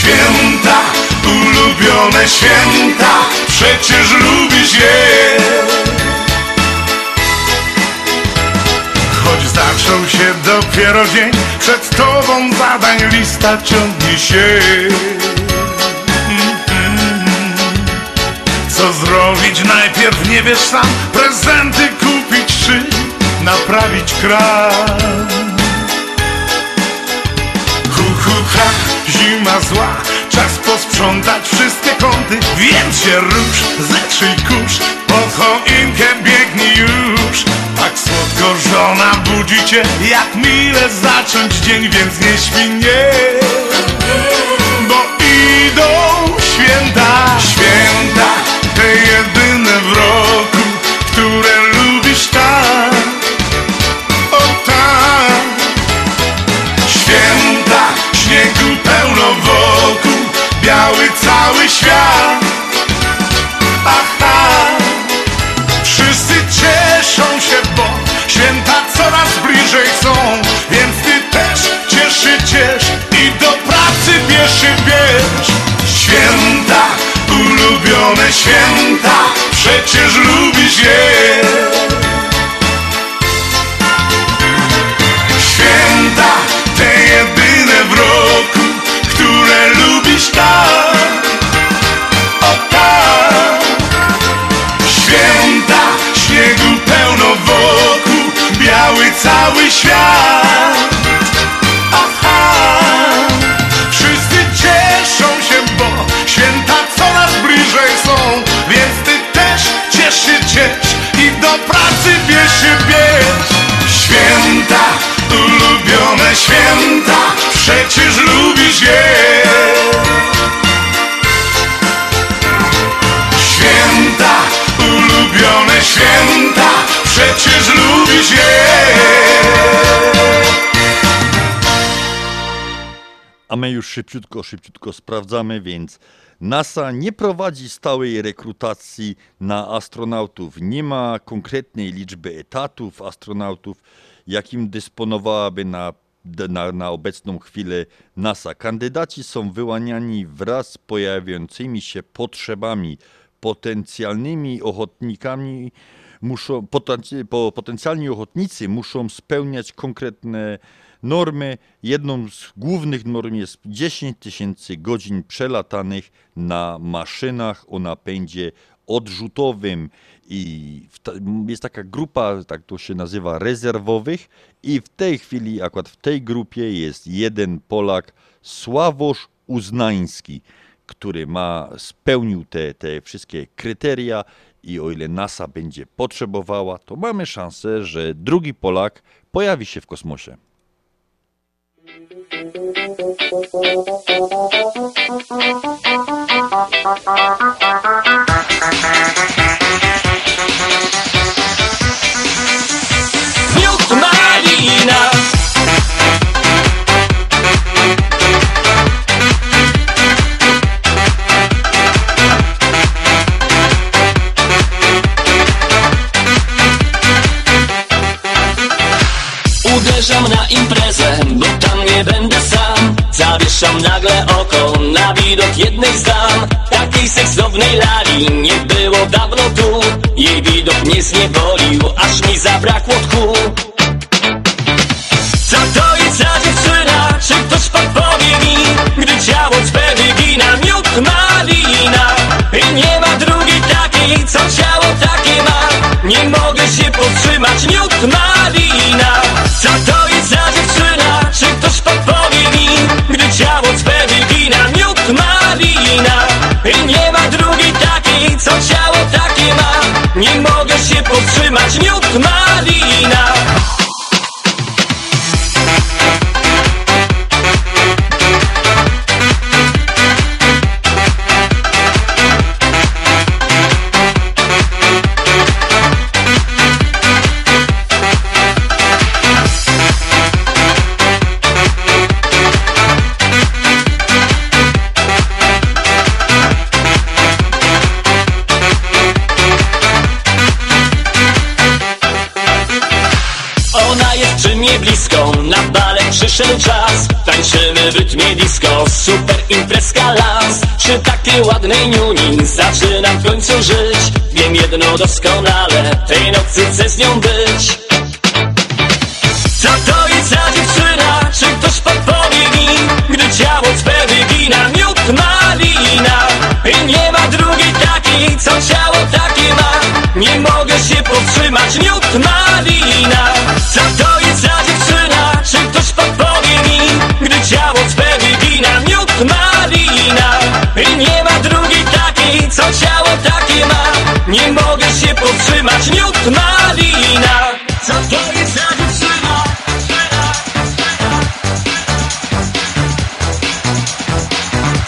Święta, ulubione święta, przecież lubisz je. Choć zaczął się dopiero dzień, przed tobą zadań lista ciągnie się. Co zrobić najpierw nie wiesz sam, prezenty kupić czy naprawić kran. Kukucha, zima zła, czas posprzątać wszystkie kąty, więc się rusz, zetrzyj kurz, pod choinkę biegnij już. Tak słodko żona budzi cię, jak mile zacząć dzień, więc nie śpi, nie, bo idą święta. Święta, te jedyne w roku, które lubisz tak, o tak. Święta, śniegu pełno wokół, biały cały świat, aha. Wszyscy cieszą się, bo święta coraz bliżej są, więc ty też cieszy, ciesz i do pracy bierz. Święta, ulubione święta, przecież lubisz je. Święta, A my już szybciutko sprawdzamy, więc NASA nie prowadzi stałej rekrutacji na astronautów. Nie ma konkretnej liczby etatów astronautów, jakim dysponowałaby na obecną chwilę NASA. Kandydaci są wyłaniani wraz z pojawiającymi się potrzebami. Potencjalni ochotnicy muszą spełniać konkretne normy. Jedną z głównych norm jest 10 tysięcy godzin przelatanych na maszynach o napędzie odrzutowym i jest taka grupa, tak to się nazywa, rezerwowych i w tej chwili, akurat w tej grupie jest jeden Polak, Sławosz Uznański, który spełnił te wszystkie kryteria i o ile NASA będzie potrzebowała, to mamy szansę, że drugi Polak pojawi się w kosmosie. Miód, malina. Uderzam na imprezę, bo tam nie będę sam. Zawieszam nagle oko na widok jednej z dam. Takiej seksownej lali nie było dawno tu. Jej widok mnie zniewolił, aż mi zabrakło tchu. Co to jest za dziewczyna? Czy ktoś podpowie mi? Gdy ciało twe wygina, miód malina. I nie ma drugiej takiej, co ciało takie ma. Nie mogę się powstrzymać, miód malina. Co to jest za dziewczyna? Czy ktoś podpowie mi? Gdy ciało twe wygina, miód malina. I nie ma drugiej takiej, co ciało takie ma. Nie mogę się powstrzymać, miód malina. Przyszedł czas, tańczymy w rytmie disco, super imprezka las. Przy takiej ładnej niuni zaczynam w końcu żyć. Wiem jedno doskonale, tej nocy chcę z nią być. Co to jest za dziewczyna? Czy ktoś podpowie mi? Gdy ciało twe wygina, miód malina. I nie ma drugiej takiej, co ciało takie ma. Nie mogę się powstrzymać, miód malina. Co to jest za dziewczyna? Czy ktoś podpowie mi? Gdy ciało twe wygina, miód malina. I nie ma drugiej takiej, co ciało takie ma. Nie mogę się powstrzymać, miód malina. Co to jest za dziewczyna?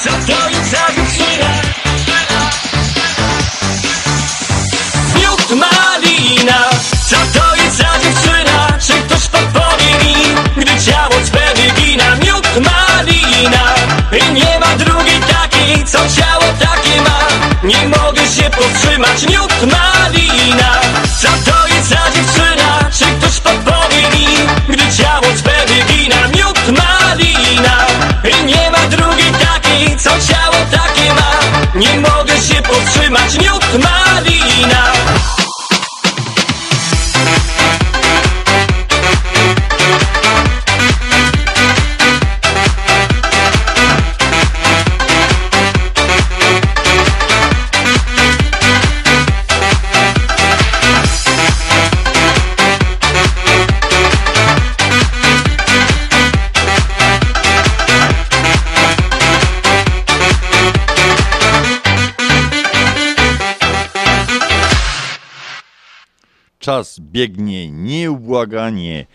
Co to jest za dziewczyna? Miód malina. Co to jest za dziewczyna? Czy ktoś podpowie mi? Gdy ciało twe wygina, miód malina. I nie ma drugiej takiej, co ciało takie ma. Nie mogę się powstrzymać, miód malina. Co to jest za dziewczyna? Czy ktoś podpowie mi? Gdy ciało twe wygina, miód malina. I nie ma drugiej takiej, co ciało takie ma. Nie mogę się powstrzymać, miód malina. Czas biegnie nieubłaganie.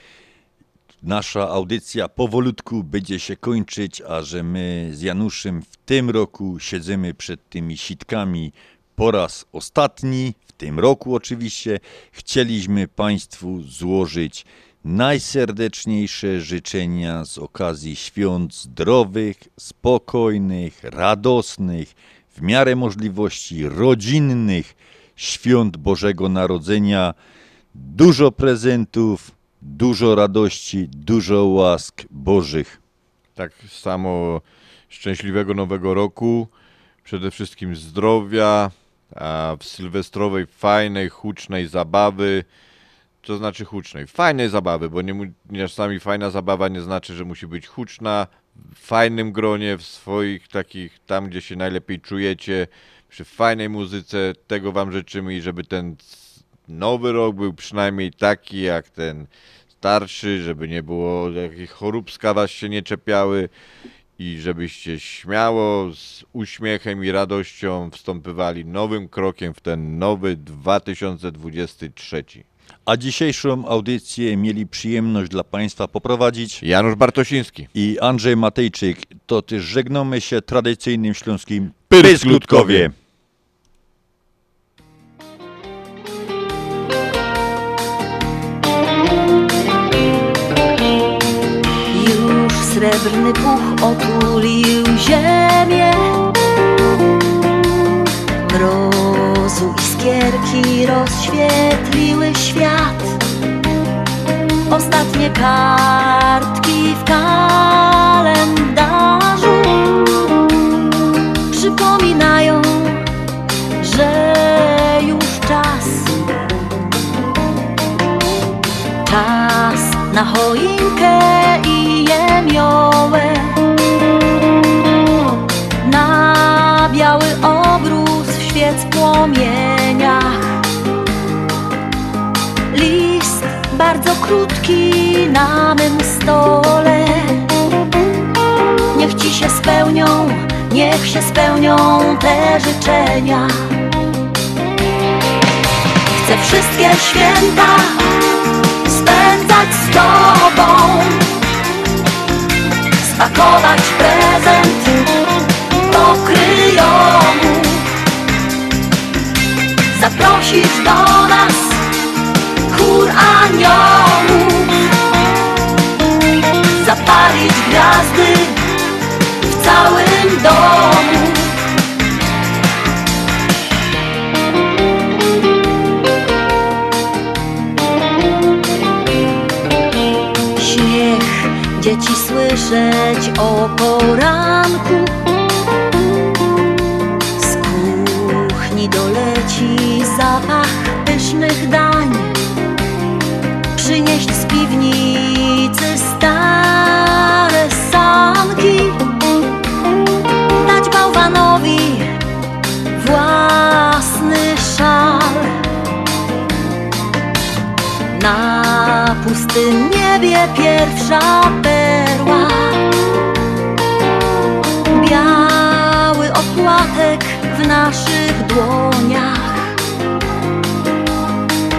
Nasza audycja powolutku będzie się kończyć, a że my z Januszem w tym roku siedzimy przed tymi sitkami po raz ostatni, w tym roku oczywiście, chcieliśmy Państwu złożyć najserdeczniejsze życzenia z okazji świąt zdrowych, spokojnych, radosnych, w miarę możliwości rodzinnych świąt Bożego Narodzenia. Dużo prezentów, dużo radości, dużo łask Bożych. Tak samo szczęśliwego Nowego Roku, przede wszystkim zdrowia, a w sylwestrowej fajnej, hucznej zabawy. To znaczy hucznej, fajnej zabawy, bo czasami fajna zabawa nie znaczy, że musi być huczna, w fajnym gronie, w swoich takich, tam gdzie się najlepiej czujecie, przy fajnej muzyce. Tego wam życzymy i żeby ten Nowy Rok był przynajmniej taki jak ten starszy, żeby nie było jakich choróbska was się nie czepiały i żebyście śmiało, z uśmiechem i radością wstąpywali nowym krokiem w ten nowy 2023. A dzisiejszą audycję mieli przyjemność dla Państwa poprowadzić Janusz Bartoczyński i Andrzej Matejczyk. To też żegnamy się tradycyjnym śląskim Pysk-Ludkowie. Już srebrny puch otulił ziemię, mrozu iskierki rozświetliły świat. Ostatnie kartki w kalendarzu przypominają, że już czas na choinkę i jemiołę, na biały obrus w świec płomieniach. List bardzo krótki na mym stole. Niech ci się spełnią, niech się spełnią te życzenia. Chcę wszystkie święta spędzać z tobą, spakować prezent po kryjomu, zaprosić do nas chór aniołów, zapalić gwiazdy w całym domu. Śmiech dzieci słyszeć o poranku, z kuchni doleci zapach pysznych dań. Przynieść z piwnicy stare sanki, dać bałwanowi własny szal. Na pustym niebie pierwsza perła, biały opłatek w naszych dłoniach.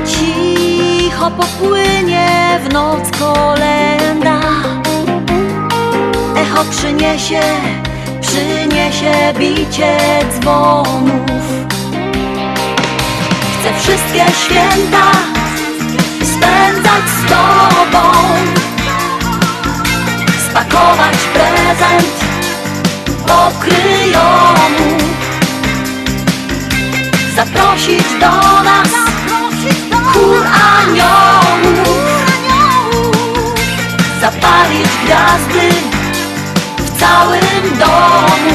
Cicho popłynie w noc kolęda, echo przyniesie, przyniesie bicie dzwonów. Chcę wszystkie święta spędzać z tobą, spakować prezent po kryjomu, zaprosić do nas chór aniołów, zapalić gwiazdy w całym domu.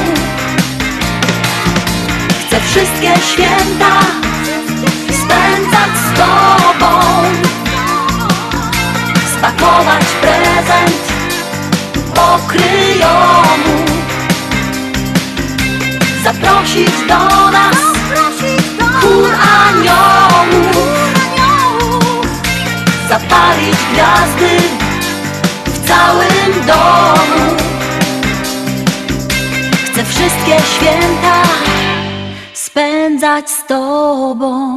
Chcę wszystkie święta spędzać z tobą, spakować prezent po kryjomu, zaprosić do nas chór aniołów, zapalić gwiazdy w całym domu. Chcę wszystkie święta spędzać z tobą.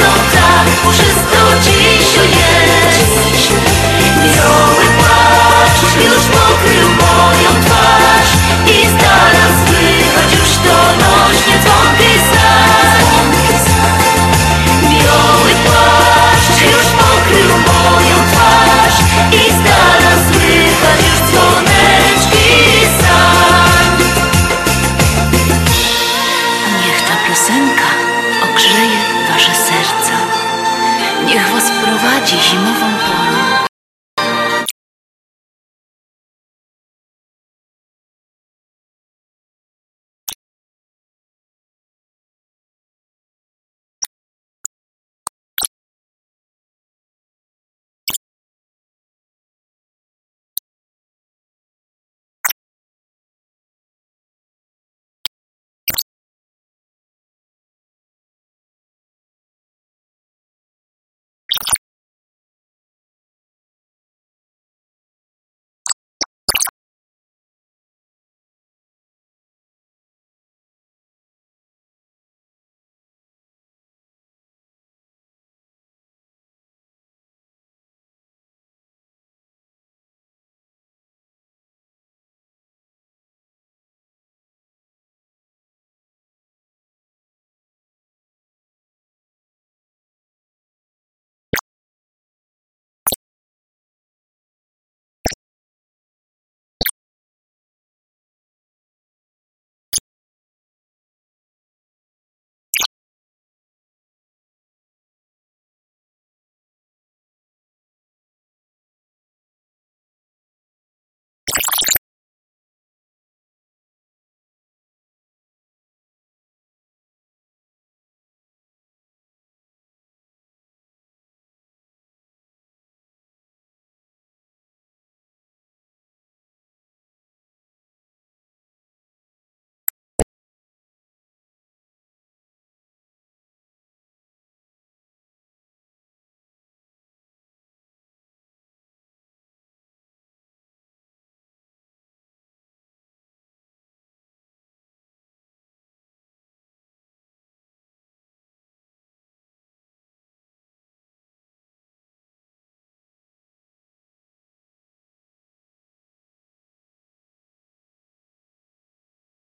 no tak, wszystko dziś jest. Mioły płaszcz już pokrył moją twarz i znalazł słychać już donośnie dzwonki znak. Mioły płaszcz już pokrył moją twarz i znalazł słychać już dzwoneczki znak. Niech ta piosenka ogrzeje wasze serca. Niech was prowadzi zimową porę.